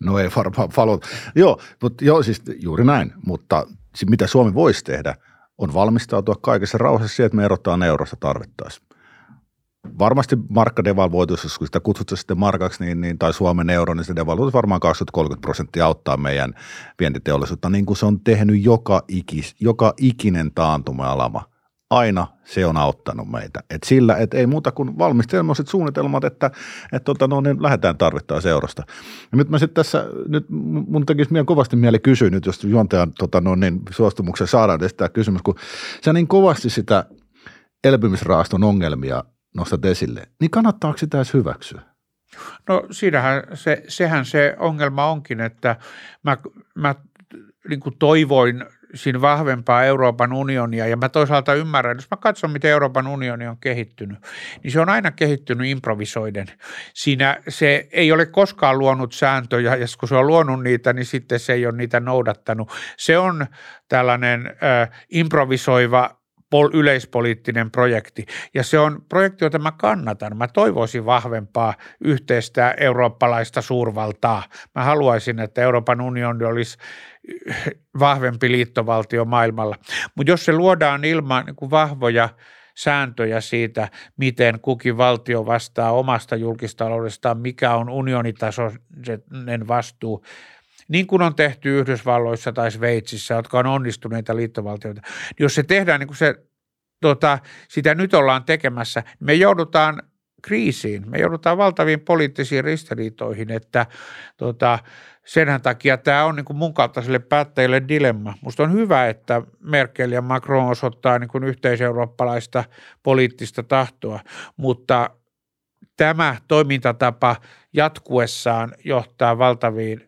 No ei varmaan valvota. Joo, mutta joo, siis juuri näin, mutta mitä Suomi voisi tehdä, on valmistautua kaikessa rauhassa siihen, että me erotaan eurosta tarvittaessa. Varmasti markka devalvoituisi, jos sitä kutsutaan sitten markaksi niin, niin, tai Suomen euro, niin se devalvoituisi varmaan kaksikymmentä–kolmekymmentä prosenttia auttaa meidän vientiteollisuutta, niin kuin se on tehnyt joka, ikis, joka ikinen taantuma ja lama. Aina se on auttanut meitä. Et sillä, et ei muuta kuin valmistelmalliset suunnitelmat, että et, tota, no, niin lähdetään tarvittaessa eurosta. Ja nyt mä sitten tässä, nyt mun tekisi minä kovasti mieli kysyä nyt, jos juontajan tota, no, niin, suostumuksen saadaan edes tämä kysymys, kun sä niin kovasti sitä elpymisrahaston ongelmia nostat esille, niin kannattaako sitä edes hyväksyä? No siinähän se, sehän se ongelma onkin, että mä, mä niin kuin toivoin siinä vahvempaa Euroopan unionia ja mä toisaalta ymmärrän, jos mä katson, miten Euroopan unioni on kehittynyt, niin se on aina kehittynyt improvisoiden. Siinä se ei ole koskaan luonut sääntöjä ja kun se on luonut niitä, niin sitten se ei ole niitä noudattanut. Se on tällainen äh, improvisoiva yleispoliittinen projekti. Ja se on projekti, jota mä kannatan. Mä toivoisin vahvempaa yhteistä eurooppalaista suurvaltaa. Mä haluaisin, että Euroopan unioni olisi vahvempi liittovaltio maailmalla. Mutta jos se luodaan ilman niin kuin vahvoja sääntöjä siitä, miten kukin valtio vastaa omasta julkistaloudestaan, mikä on unionitasoinen vastuu, niin kuin on tehty Yhdysvalloissa tai Sveitsissä, jotka on onnistuneita liittovaltioita. Jos se tehdään, niin kuin se, tota, sitä nyt ollaan tekemässä, niin me joudutaan kriisiin. Me joudutaan valtaviin poliittisiin ristiriitoihin, että tota, senhän takia tämä on niin kuin mun kaltaiselle päättäjille dilemma. Musta on hyvä, että Merkel ja Macron osoittaa niin kuin yhteiseurooppalaista poliittista tahtoa, mutta tämä toimintatapa jatkuessaan johtaa valtaviin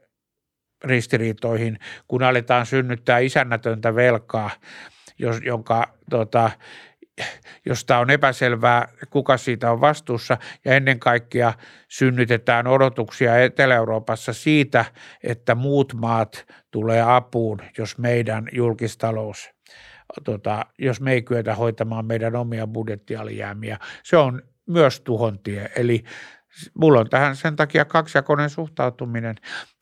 ristiriitoihin, kun aletaan synnyttää isännätöntä velkaa, jos, jonka tota, josta on epäselvää, kuka siitä on vastuussa, ja ennen kaikkea synnytetään odotuksia Etelä-Euroopassa siitä, että muut maat tulee apuun, jos meidän julkistalous, tota, jos me ei kyetä hoitamaan meidän omia budjettialijäämiä. Se on myös tuhontie, eli mulla on tähän sen takia kaksijakoinen suhtautuminen,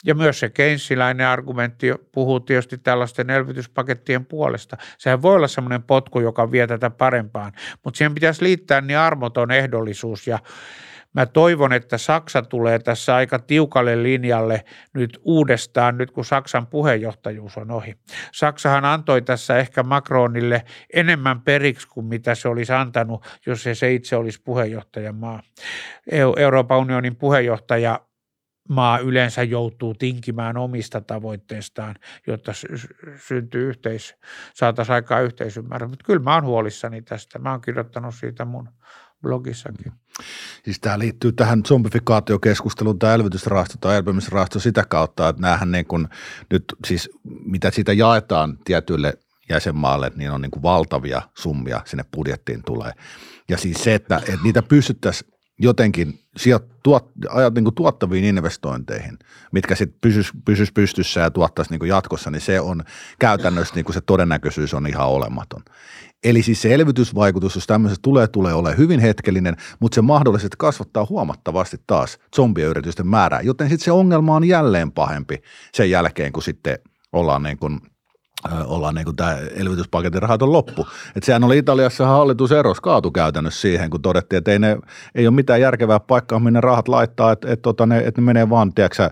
ja myös se keynesiläinen argumentti puhuu tietysti tällaisten elvytyspakettien puolesta. Sehän voi olla semmoinen potku, joka vie tätä parempaan, mutta siihen pitäisi liittää niin armoton ehdollisuus, ja mä toivon, että Saksa tulee tässä aika tiukalle linjalle nyt uudestaan, nyt kun Saksan puheenjohtajuus on ohi. Saksahan antoi tässä ehkä Macronille enemmän periksi kuin mitä se olisi antanut, jos se itse olisi puheenjohtajamaa. Euroopan unionin puheenjohtajamaa yleensä joutuu tinkimään omista tavoitteistaan, jotta syntyy yhteis, saataisiin aikaa yhteisymmärrys. Mutta kyllä mä oon huolissani tästä. Mä oon kirjoittanut siitä mun blogissakin. Siis tämä liittyy tähän zombifikaatiokeskusteluun, tämä elvytysrahasto tai elpymisrahasto sitä kautta, että näähän niin kuin nyt siis mitä siitä jaetaan tietyille jäsenmaalle, niin on niin kuin valtavia summia sinne budjettiin tulee. Ja siis se, että, että niitä pystyttäisiin jotenkin tuot, niin kuin tuottaviin investointeihin, mitkä sitten pysyisi pysyis pystyssä ja tuottaisi niin kuin jatkossa, niin se on käytännössä niin kuin se todennäköisyys on ihan olematon. Eli siis se elvytysvaikutus, jos tämmöisessä tulee, tulee olemaan hyvin hetkellinen, mutta se mahdollisesti kasvattaa huomattavasti taas zombiyritysten määrää, joten sitten se ongelma on jälleen pahempi sen jälkeen, kun sitten ollaan niin kuin ollaan niin kuin tämä elvytyspaketin rahat on loppu. Että sehän oli Italiassa hallituseros kaatu käytännössä siihen, kun todettiin, että ei, ne, ei ole mitään järkevää paikkaa, minne rahat laittaa, että, että, että, ne, että ne menee vaan, tiedätkö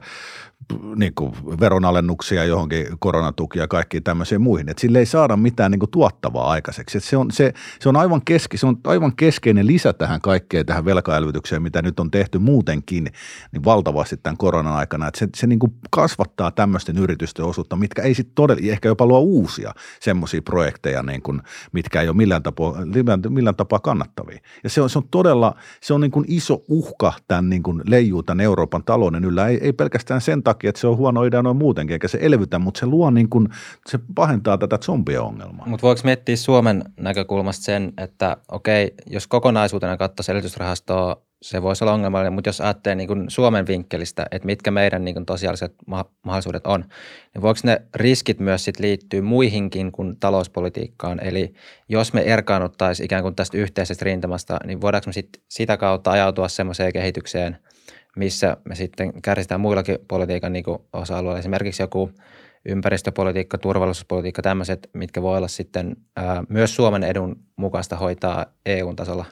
niin kuin veronalennuksia, johonkin koronatukia ja kaikkiin tämmöisiin muihin. Että sille ei saada mitään niin kuin tuottavaa aikaiseksi. Että se, on, se, se, on aivan keski, se on aivan keskeinen lisä tähän kaikkeen, tähän velkaelvytykseen, mitä nyt on tehty muutenkin niin valtavasti tämän koronan aikana. Että se, se niin kuin kasvattaa tämmöisten yritysten osuutta, mitkä ei sitten todella, ehkä jopa luo uusia semmoisia projekteja, niin kuin, mitkä ei ole millään tapaa, millään tapaa kannattavia. Ja se on, se on todella, se on niin kuin iso uhka tämän niin kuin leijuu tämän Euroopan talouden yllä, ei, ei pelkästään sen takia, että se on huono idea noin muutenkin, eikä se elvytä, mutta se luo niin kuin, se pahentaa tätä zombiongelmaa. Mutta voiko miettiä Suomen näkökulmasta sen, että okei, jos kokonaisuutena katsoisi elvytysrahastoa, se voisi olla ongelmallinen, mutta jos ajattelee niin kuin Suomen vinkkelistä, että mitkä meidän niin kuin tosiaaliset mahdollisuudet on, niin voiko ne riskit myös sit liittyä muihinkin kuin talouspolitiikkaan? Eli jos me erkaannuttaisiin ikään kuin tästä yhteisestä rintamasta, niin voidaanko me sit sitä kautta ajautua semmoiseen kehitykseen, missä me sitten kärsitään muillakin politiikan niin kuin osa-alueilla. Esimerkiksi joku ympäristöpolitiikka, turvallisuuspolitiikka, tämmöiset, mitkä voi olla sitten ää, myös Suomen edun mukaista hoitaa E U-tasolla.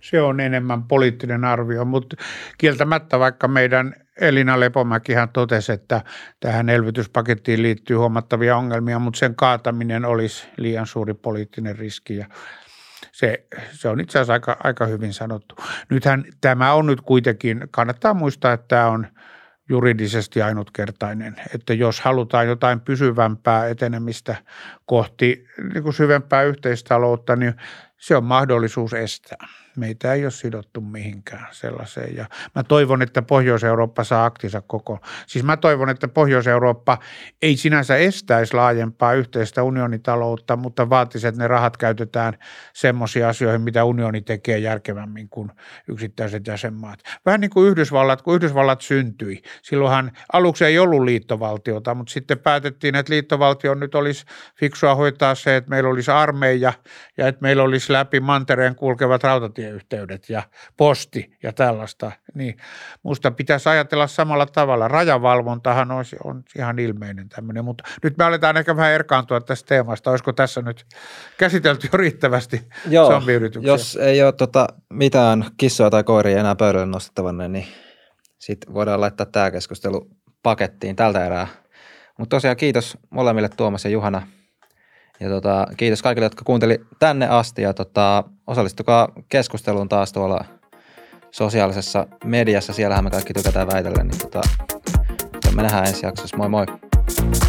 Se on enemmän poliittinen arvio, mutta kieltämättä vaikka meidän Elina Lepomäkihan totesi, että tähän elvytyspakettiin liittyy huomattavia ongelmia, mutta sen kaataminen olisi liian suuri poliittinen riski ja Se, se on itse asiassa aika, aika hyvin sanottu. Nythän tämä on nyt kuitenkin, kannattaa muistaa, että tämä on juridisesti ainutkertainen, että jos halutaan jotain pysyvämpää etenemistä kohti niin kuin syvempää yhteistaloutta, niin se on mahdollisuus estää. Meitä ei ole sidottu mihinkään sellaiseen ja mä toivon, että Pohjois-Eurooppa saa aktinsa koko. Siis mä toivon, että Pohjois-Eurooppa ei sinänsä estäisi laajempaa yhteistä unionitaloutta, mutta vaatisi, että ne rahat käytetään semmoisiin asioihin, mitä unioni tekee järkevämmin kuin yksittäiset jäsenmaat. Vähän niin kuin Yhdysvallat, kun Yhdysvallat syntyi. Silloinhan aluksi ei ollut liittovaltiota, mutta sitten päätettiin, että liittovaltio nyt olisi fiksua hoitaa se, että meillä olisi armeija ja että meillä olisi esimerkiksi läpi mantereen kulkevat rautatieyhteydet ja posti ja tällaista, niin musta pitäisi ajatella samalla tavalla. Rajavalvontahan on, on ihan ilmeinen tämmöinen, mutta nyt me aletaan ehkä vähän erkaantua tästä teemasta. Olisiko tässä nyt käsitelty jo riittävästi zombiyrityksiä? Jos ei ole tota mitään kissoja tai koiria enää pöydälle nostettavana, niin sitten voidaan laittaa tämä keskustelu pakettiin tältä erää. Mutta tosiaan kiitos molemmille, Tuomas ja Juhana. Ja tota, kiitos kaikille, jotka kuunteli tänne asti ja tota, osallistukaa keskusteluun taas tuolla sosiaalisessa mediassa. Siellähän me kaikki tykätään väitellä, niin tota, me nähdään ensi jaksossa. Moi moi!